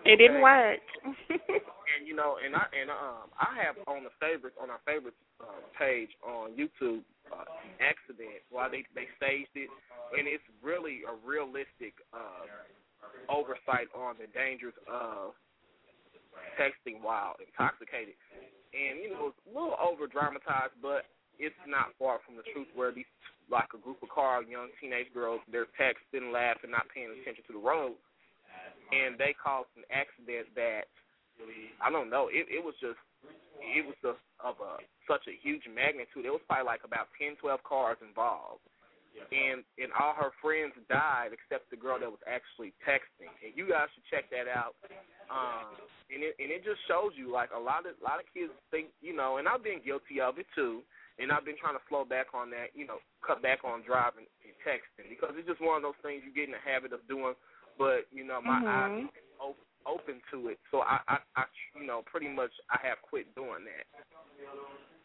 It didn't okay? work. And, you know, and I and um I have on the favorites, on our favorites uh, page on YouTube, uh, accident, why they, they staged it, and it's really a realistic uh, oversight on the dangers of texting while intoxicated. And, you know, it's a little over-dramatized, but it's not far from the truth where these, like a group of car, young teenage girls, they're texting, laughing, not paying attention to the road, and they caused an accident that, I don't know, it, it was just, it was just of a, such a huge magnitude. It was probably like about ten, twelve cars involved. And and all her friends died except the girl that was actually texting. And you guys should check that out. Um, and, it, and it just shows you, like, a lot of, lot of kids think, you know, and I've been guilty of it too. And I've been trying to slow back on that, you know, cut back on driving and texting. Because it's just one of those things you get in the habit of doing. But, you know, my mm-hmm. eyes open. open to it, so I, I, I, you know, pretty much I have quit doing that,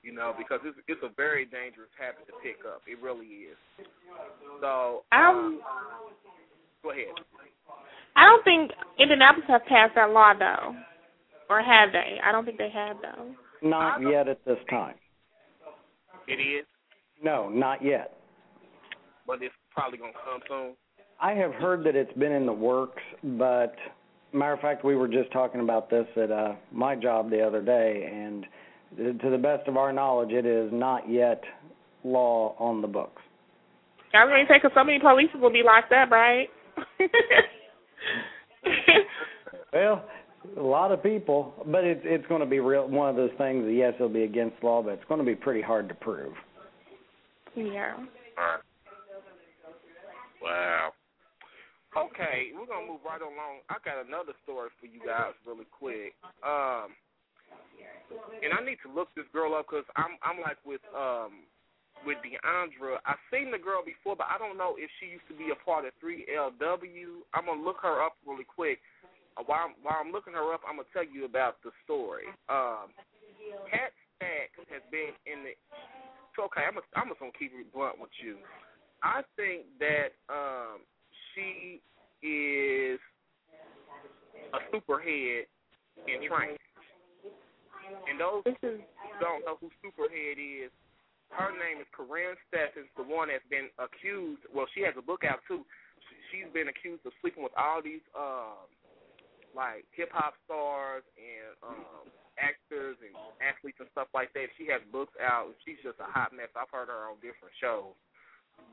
you know, because it's, it's a very dangerous habit to pick up. It really is. So, um, go ahead. I don't think Indianapolis have passed that law, though, or have they? I don't think they have, though. Not yet at this time. It is? No, not yet. But it's probably going to come soon? I have heard that it's been in the works, but... Matter of fact, we were just talking about this at uh, my job the other day, and to the best of our knowledge, it is not yet law on the books. I was going to say, because so many police will be locked up, right? Well, a lot of people, but it, it's going to be real. One of those things that, yes, it'll be against law, but it's going to be pretty hard to prove. Yeah. Wow. Okay, we're going to move right along. I got another story for you guys really quick. Um, and I need to look this girl up because I'm, I'm like with um, with Deandra. I've seen the girl before, but I don't know if she used to be a part of three L W. I'm going to look her up really quick. While I'm, while I'm looking her up, I'm going to tell you about the story. Um, Kat Stacks has been in the... It's okay, I'm, I'm just going to keep it blunt with you. I think that um, she is a superhead in training. And those who don't know who superhead is, her name is Corinne Stephens, the one that's been accused... Well, she has a book out, too. She's been accused of sleeping with all these... Um, like hip-hop stars and um, actors and athletes and stuff like that. She has books out. She's just a hot mess. I've heard her on different shows.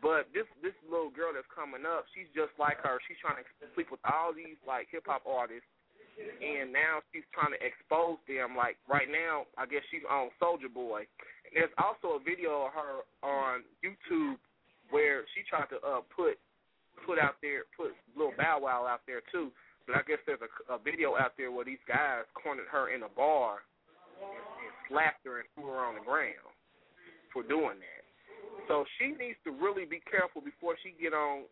But this this little girl that's coming up, she's just like her. She's trying to sleep with all these, like, hip-hop artists, and now she's trying to expose them. Like, right now, I guess she's on Soulja Boy. And there's also a video of her on YouTube where she tried to uh, put put out there, put Lil' Bow Wow out there, too. But I guess there's a, a video out there where these guys cornered her in a bar and, and slapped her and threw her on the ground for doing that. So she needs to really be careful before she get on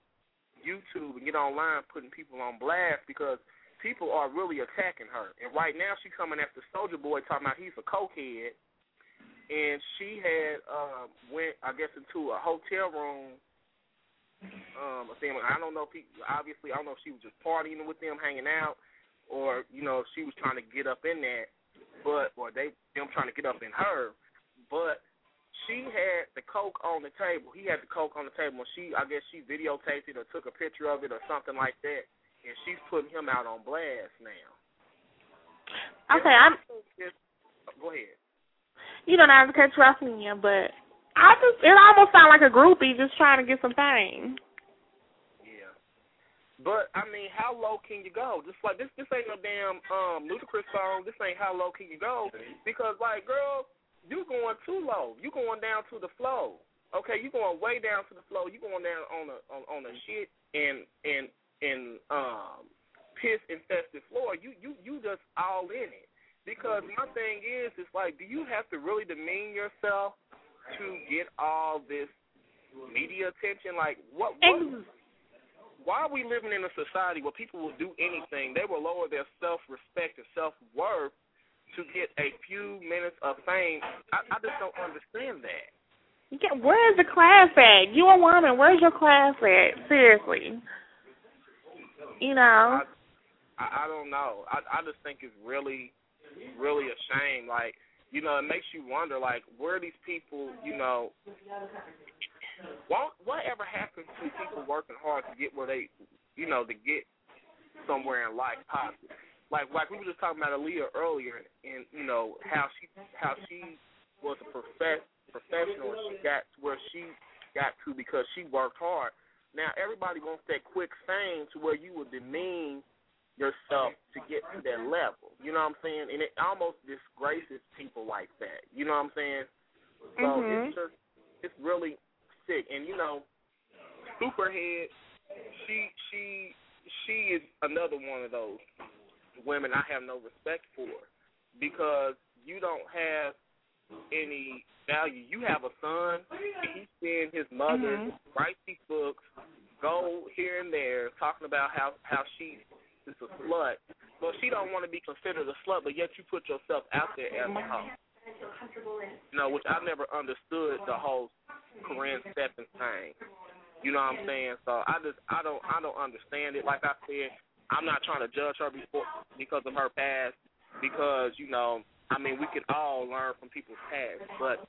YouTube and get online putting people on blast, because people are really attacking her. And right now she's coming after Soulja Boy talking about he's a cokehead. And she had uh, went, I guess, into a hotel room. Um, I don't know if he, obviously, I don't know if she was just partying with them, hanging out, or, you know, if she was trying to get up in that, but, or they, them trying to get up in her, but she had the coke on the table. He had the coke on the table, and she, I guess she videotaped it or took a picture of it or something like that, and she's putting him out on blast now. Okay, yeah. I'm... Go ahead. You don't have to catch up in you, but... I just, it almost sounds like a groupie just trying to get some fame. Yeah. But, I mean, how low can you go? Just like, this This ain't no damn um, Ludacris song. This ain't how low can you go. Because, like, girl, you going too low. You going down to the flow. Okay, you going way down to the flow. You going down on a, on, on a shit and, and, and um, piss-infested floor. You, you, you just all in it. Because my thing is, it's like, do you have to really demean yourself to get all this media attention? Like, what, what? Why are we living in a society where people will do anything? They will lower their self-respect and self-worth to get a few minutes of fame. I, I just don't understand that. Yeah, where is the class at? You a woman. Where's your class at? Seriously. You know. I, I, I don't know. I, I just think it's really, really a shame. Like, you know, it makes you wonder, like, where are these people, you know, what, whatever happens to people working hard to get where they, you know, to get somewhere in life positive. Like, like we were just talking about Aaliyah earlier, and, you know, how she how she was a profess, professional and she got to where she got to because she worked hard. Now, everybody wants that quick fame to where you would demean yourself to get to that level. You know what I'm saying? And it almost disgraces people like that. You know what I'm saying? So mm-hmm. it's just, it's really sick. And, you know, Superhead, she, she, she is another one of those women I have no respect for, because you don't have any value. You have a son, and he's seeing his mother mm-hmm. write these books, go here and there, talking about how, how she... It's a slut. Well, she don't want to be considered a slut, but yet you put yourself out there as a hoe. You know, which I never understood the whole Corinne Stephens thing. You know what I'm saying? So I just I don't I don't understand it. Like I said, I'm not trying to judge her before because of her past, because, you know, I mean, we can all learn from people's past. But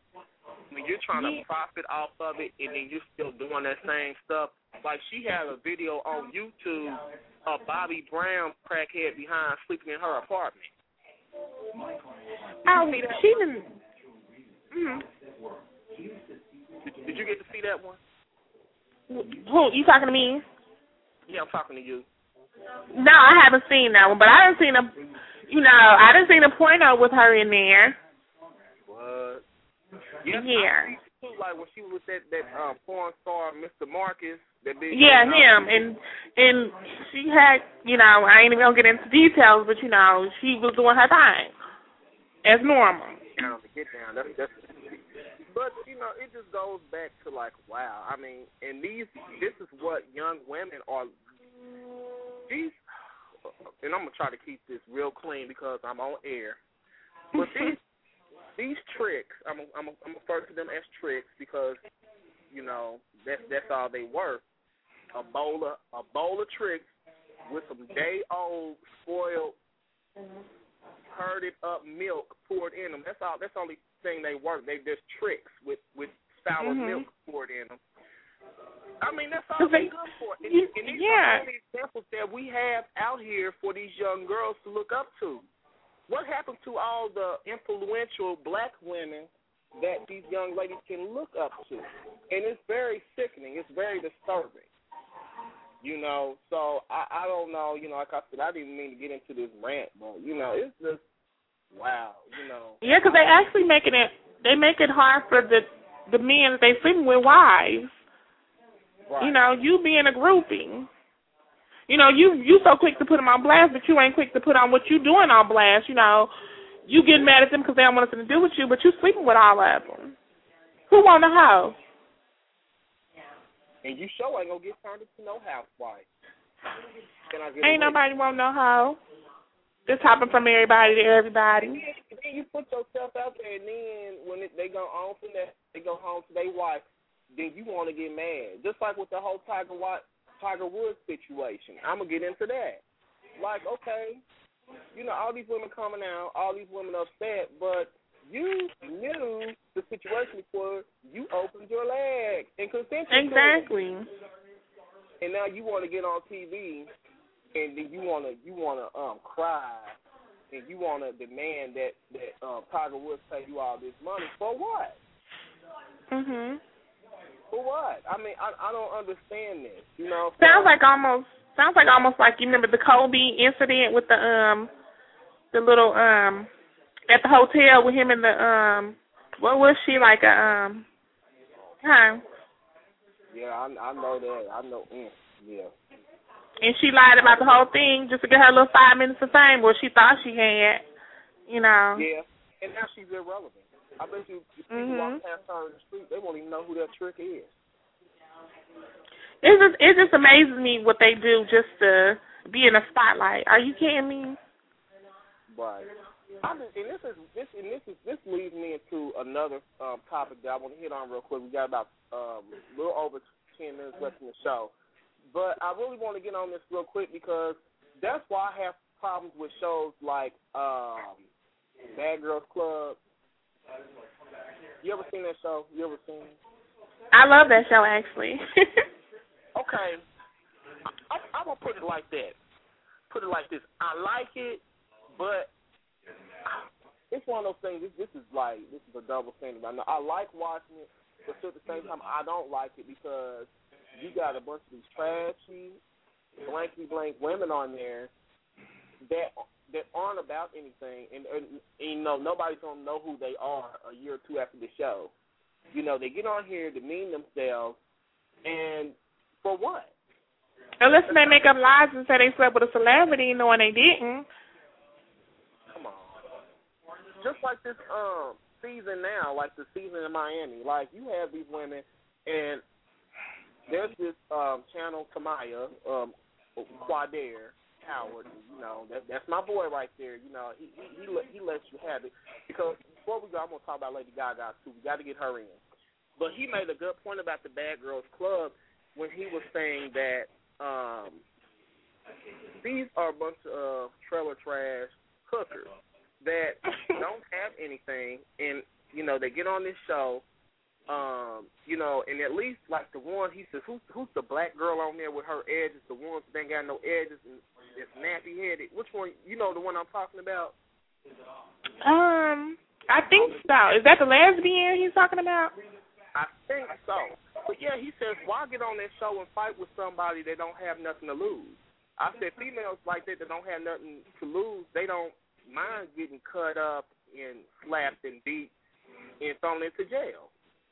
when you're trying to profit off of it and then you're still doing that same stuff, like she had a video on YouTube. A Bobby Brown crackhead behind sleeping in her apartment. Oh, she didn't. Mm-hmm. Did, did you get to see that one? Who? You talking to me? Yeah, I'm talking to you. No, I haven't seen that one, but I done seen a, you know, I done seen a porno with her in there. What? Yeah. yeah. Like when she was with that that uh, porn star, Mister Marcus. That big yeah, him, and and she had, you know, I ain't even gonna get into details, but you know, she was doing her thing as normal. To get down, that's, that's, but you know, it just goes back to like, wow. I mean, and these, this is what young women are. These, and I'm gonna try to keep this real clean because I'm on air. But these. These tricks, I'm a, I'm a, I'm referring to them as tricks because, you know, that's that's all they were. A bowl of, a bowl of tricks with some day old spoiled, curded up milk poured in them. That's all. That's the only thing they were. They just tricks with with sour mm-hmm. milk poured in them. I mean, that's all they good for. And, you, and these yeah. are all the examples that we have out here for these young girls to look up to. What happened to all the influential black women that these young ladies can look up to? And it's very sickening. It's very disturbing. You know, so I, I don't know. You know, like I said, I didn't mean to get into this rant, but, you know, it's just, wow, you know. Yeah, because they actually making it, they make it hard for the, the men that they sleeping with wives. Right. You know, you being a groupie. You know, you you so quick to put them on blast, but you ain't quick to put on what you doing on blast. You know, you getting mad at them because they don't want nothing to do with you, but you sleeping with all of them. Who want a hoe? And you sure ain't gonna get turned into no housewife. Can I get ain't away? Nobody want no hoe. Just hopping from everybody to everybody. And then, and then you put yourself out there, and then when it, they go home to that, they go home to their wife. Then you want to get mad, just like with the whole Tiger Woods. Tiger Woods situation. I'm going to get into that. Like, okay, you know, all these women coming out, all these women upset, but you knew the situation before you opened your legs and consented. Exactly. And now you want to get on T V and then you want to you want to um cry and you want to demand that that um, Tiger Woods pay you all this money for what? Mm-hmm. For what? I mean, I, I don't understand this. You know, sounds like almost sounds like almost like you remember the Kobe incident with the um the little um at the hotel with him and the um what was she like a um huh? Yeah, I, I know that. I know. Mm, yeah. And she lied about the whole thing just to get her little five minutes of fame. Well, she thought she had, you know. Yeah, and now she's irrelevant. I bet you if people mm-hmm. walk past her in the street, they won't even know who that trick is. It just, it just amazes me what they do just to be in the spotlight. Are you kidding me? Right. I mean, and this is this and this is this leads me into another um, topic that I want to hit on real quick. We got about um, a little over ten minutes left in the show, but I really want to get on this real quick because that's why I have problems with shows like um, Bad Girls Club. You ever seen that show? You ever seen it? I love that show, actually. Okay. I, I'm going to put it like that. Put it like this. I like it, but it's one of those things. This, this is like, this is a double standard. I know I like watching it, but still at the same time, I don't like it because you got a bunch of these trashy, blanky-blank women on there that that aren't about anything, and, and, and you know, nobody's gonna know who they are a year or two after the show. You know, they get on here, demean themselves, and for what? Unless they make up lies and say they slept with a celebrity, knowing they didn't. Come on. Just like this um season now, like the season in Miami, like you have these women, and there's this um, channel Tamaya um, Quadair. Howard, you know, that, that's my boy right there. You know, he he, he, let, he lets you have it. Because before we go, I'm going to talk about Lady Gaga, too. We got to get her in. But he made a good point about the Bad Girls Club when he was saying that um, these are a bunch of trailer trash hookers that don't have anything. And, you know, they get on this show, um, you know, and at least, like the one, he says, who's, who's the black girl on there with her edges, the ones that ain't got no edges, and it's nappy headed. Which one? You know the one I'm talking about? Um, I think so. Is that the lesbian he's talking about? I think so. But, yeah, he says, why get on that show and fight with somebody that don't have nothing to lose? I said females like that that don't have nothing to lose, they don't mind getting cut up and slapped and beat and thrown into jail.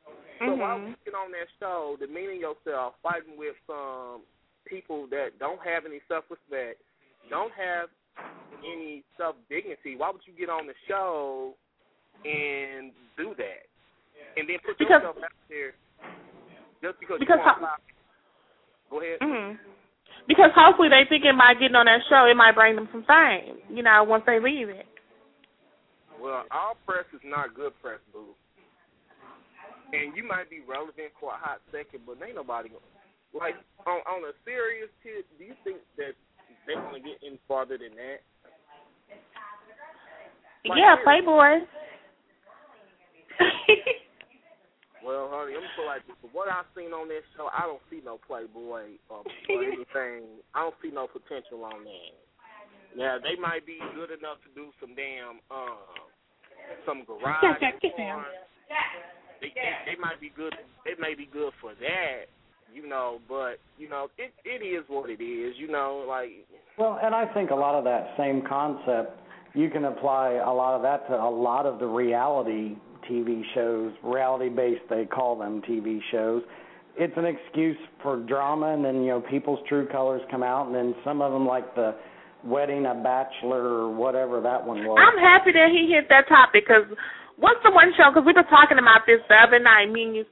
Mm-hmm. So why would you get on that show demeaning yourself, fighting with some people that don't have any self-respect, don't have any self-dignity? Why would you get on the show and do that? And then put because, yourself out there just because, because you want to ho- Go ahead. Mm-hmm. Because hopefully they think it might getting on that show, it might bring them some fame, you know, once they leave it. Well, all press is not good press, boo. And you might be relevant for a hot second, but ain't nobody gonna, like, on, on a serious tip, do you think that they want to get any farther than that? Like, yeah, seriously. Playboy. Well, honey, I'm so like, for what I've seen on this show, I don't see no Playboy or, or anything. I don't see no potential on that. Now, they might be good enough to do some damn, um, some garage. Get, get, get down. They, they, they might be good. They may be good for that, you know. But you know, it it is what it is, you know. Like, well, and I think a lot of that same concept you can apply a lot of that to a lot of the reality T V shows, reality-based, they call them T V shows. It's an excuse for drama, and then, you know, people's true colors come out, and then some of them, like the wedding, a bachelor, or whatever that one was. I'm happy that he hit that topic, because what's the one show, because we were talking about this the other night, me and you,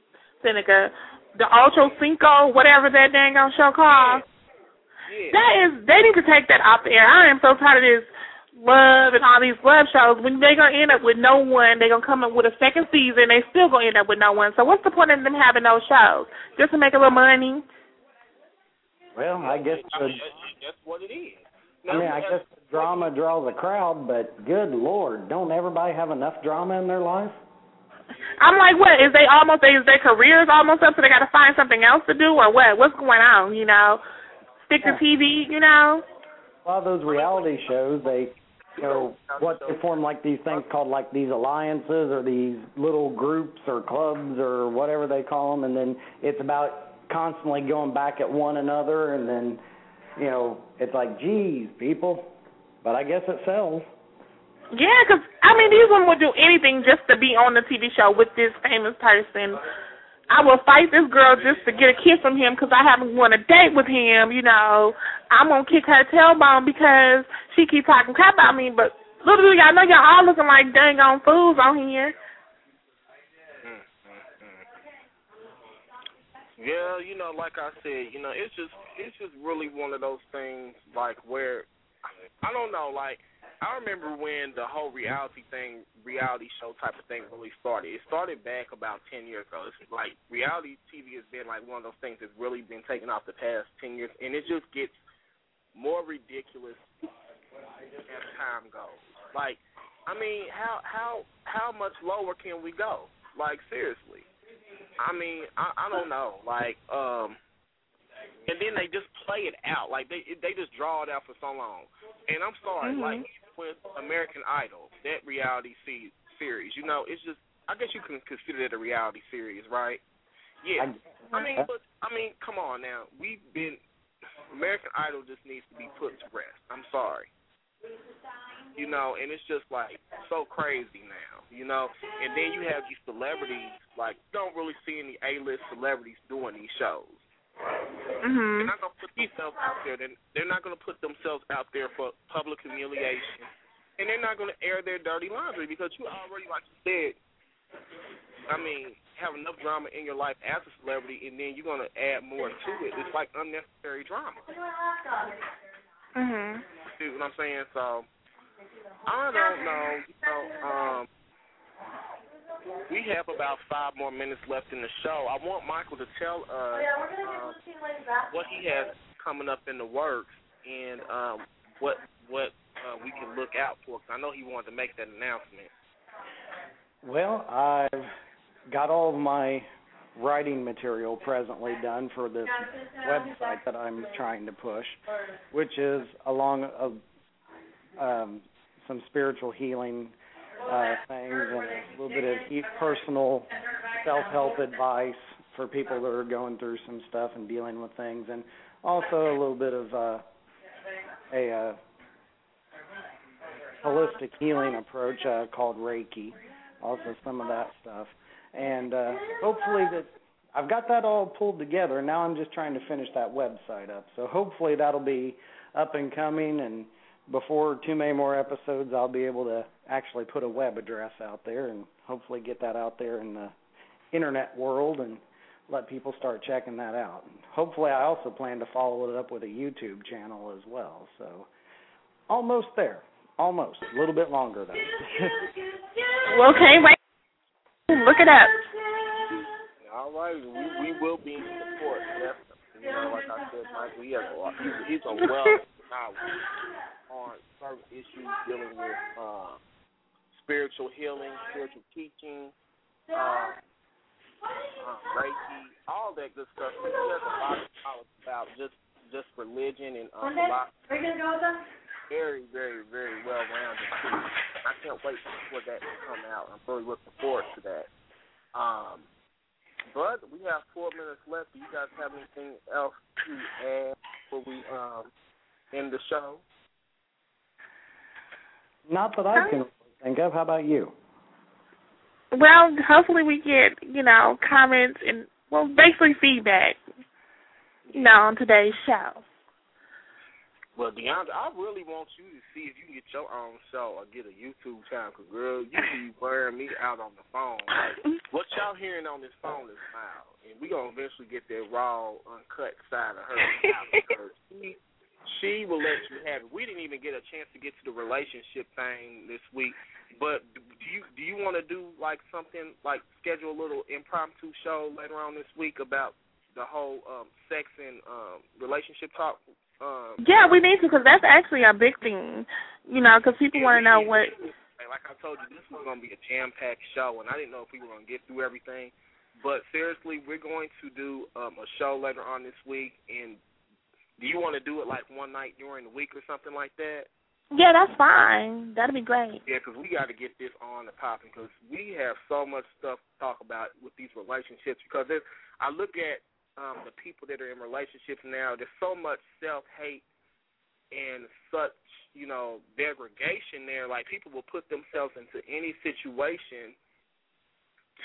Seneca, the Ocho Cinco, whatever that dang on show called. Yeah. That is, they need to take that off the air. I am so tired of this love and all these love shows. When they're going to end up with no one, they're going to come up with a second season, they still going to end up with no one. So what's the point of them having those shows? Just to make a little money? Well, I guess I mean, that's what it is. I mean, I guess the drama draws a crowd, but good Lord, don't everybody have enough drama in their life? I'm like, what, is they almost, is their careers almost up, so they got to find something else to do, or what? What's going on, you know? Stick to T V, you know? A lot of those reality shows, they, you know, what they form like these things called like these alliances or these little groups or clubs or whatever they call them, and then it's about constantly going back at one another, and then, you know, it's like, geez, people, but I guess it sells. Yeah, because, I mean, these women would do anything just to be on the T V show with this famous person. I will fight this girl just to get a kiss from him because I haven't won a date with him, you know. I'm going to kick her tailbone because she keep talking crap about me, but literally, I know y'all all looking like dang on fools on here. Yeah, you know, like I said, you know, it's just it's just really one of those things, like, where, I don't know, like, I remember when the whole reality thing, reality show type of thing really started. It started back about ten years ago. It's like, reality T V has been, like, one of those things that's really been taken off the past ten years, and it just gets more ridiculous as time goes. Like, I mean, how how how much lower can we go? Like, seriously. I mean, I, I don't know, like, um, and then they just play it out, like they they just draw it out for so long. And I'm sorry, mm-hmm. like with American Idol, that reality se- series, you know, it's just, I guess you can consider it a reality series, right? Yeah, I mean, but I mean, come on now, we've been American Idol just needs to be put to rest. I'm sorry. You know, and it's just, like, so crazy now, you know? And then you have these celebrities, like, you don't really see any A-list celebrities doing these shows. Mm-hmm. They're not going to put themselves out there. They're, they're not going to put themselves out there for public humiliation. And they're not going to air their dirty laundry because you already, like you said, I mean, have enough drama in your life as a celebrity, and then you're going to add more to it. It's like unnecessary drama. Mm-hmm. See what I'm saying? So I don't know. So, um, we have about five more minutes left in the show. I want Michael to tell us um, what he has coming up in the works and um, what what uh, we can look out for. Cause I know he wanted to make that announcement. Well, I've got all of my writing material presently done for this website that I'm trying to push, which is along a, um, some spiritual healing uh, things and a little bit of personal self-help advice for people that are going through some stuff and dealing with things, and also a little bit of uh, a uh, holistic healing approach uh, called Reiki, also some of that stuff. And uh, hopefully that I've got that all pulled together. Now I'm just trying to finish that website up. So hopefully that'll be up and coming, and before too many more episodes, I'll be able to actually put a web address out there and hopefully get that out there in the internet world and let people start checking that out. And hopefully I also plan to follow it up with a YouTube channel as well. So almost there, almost. A little bit longer, though. Okay, wait. Look it up. All right, we, we will be in support. Definitely. You know, like I said, Michael, he has a lot. He's, he's a wealth of knowledge on certain issues dealing with uh, spiritual healing, spiritual teaching, uh, uh, Reiki, all that good stuff. He has a lot of knowledge about just, just religion and um, a lot. Very, very, very well-rounded. I can't wait for that to come out. I'm really looking forward to that. Um, but we have four minutes left. Do you guys have anything else to add before we um, end the show? Not that I can think of. How about you? Well, hopefully we get, you know, comments and, well, basically feedback, you know, on today's show. Well, DeAndre, I really want you to see if you can get your own show or get a YouTube channel, because, girl, you be wearing me out on the phone. Like, what y'all hearing on this phone is loud, and we're going to eventually get that raw, uncut side of her. her. She, she will let you have it. We didn't even get a chance to get to the relationship thing this week, but do you do you want to do, like, something, like schedule a little impromptu show later on this week about the whole um, sex and um, relationship talk? Um, yeah, we need to, because that's actually a big thing, you know, because people want to know what. Like I told you, this was going to be a jam-packed show, and I didn't know if we were going to get through everything. But seriously, we're going to do um, a show later on this week, and do you want to do it like one night during the week or something like that? Yeah, that's fine. That'd be great. Yeah, because we got to get this on the popping, because we have so much stuff to talk about with these relationships, because I look at Um, the people that are in relationships now, there's so much self-hate and such, you know, degradation there. Like, people will put themselves into any situation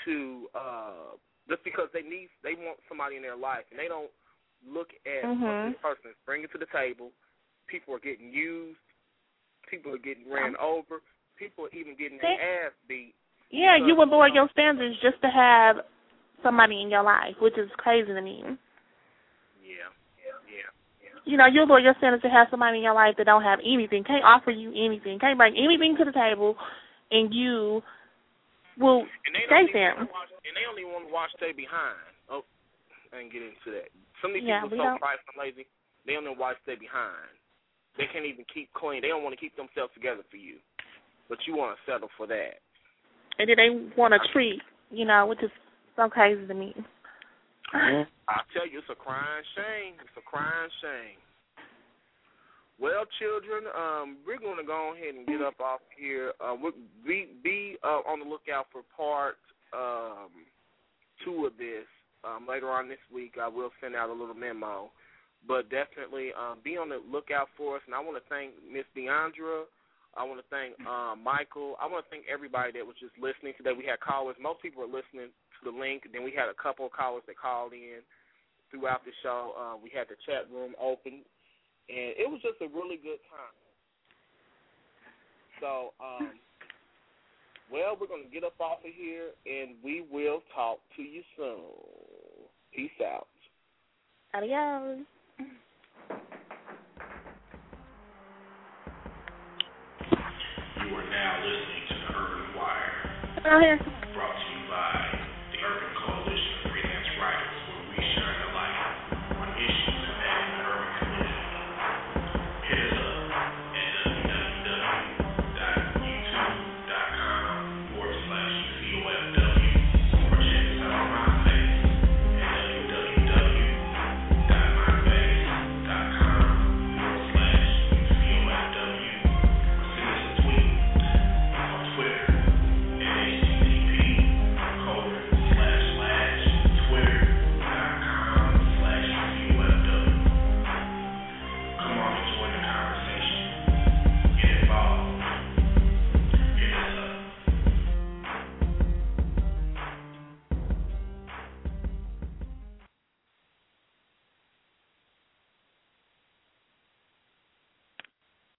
to uh, just because they need, they want somebody in their life, and they don't look at mm-hmm. what this person is bringing to the table. People are getting used. People are getting ran over. People are even getting their they, ass beat. Yeah, because, you would lower your standards just to have somebody in your life, which is crazy to me. Yeah, yeah, yeah. yeah. You know, you'll lower your standards to have somebody in your life that don't have anything, can't offer you anything, can't bring anything to the table, and you will date them. Watch, and they only want to watch their behind. Oh, I didn't get into that. Some of these yeah, people are so prideful and lazy, they don't know watch their behind. They can't even keep clean. They don't want to keep themselves together for you. But you want to settle for that. And then they want to treat, you know, which is so crazy to me. I tell you, it's a crying shame. It's a crying shame. Well, children, um, we're going to go ahead and get up off here. Uh, we'll be be uh, on the lookout for part um, two of this. Um, later on this week, I will send out a little memo. But definitely um, be on the lookout for us. And I want to thank Miss Deandra. I want to thank uh, Michael. I want to thank everybody that was just listening today. We had callers. Most people were listening to the link. Then we had a couple of callers that called in throughout the show. Uh, we had the chat room open, and it was just a really good time. So, um, well, we're going to get up off of here, and we will talk to you soon. Peace out. Adios. You are now listening to the Urban Wire. Oh, yeah.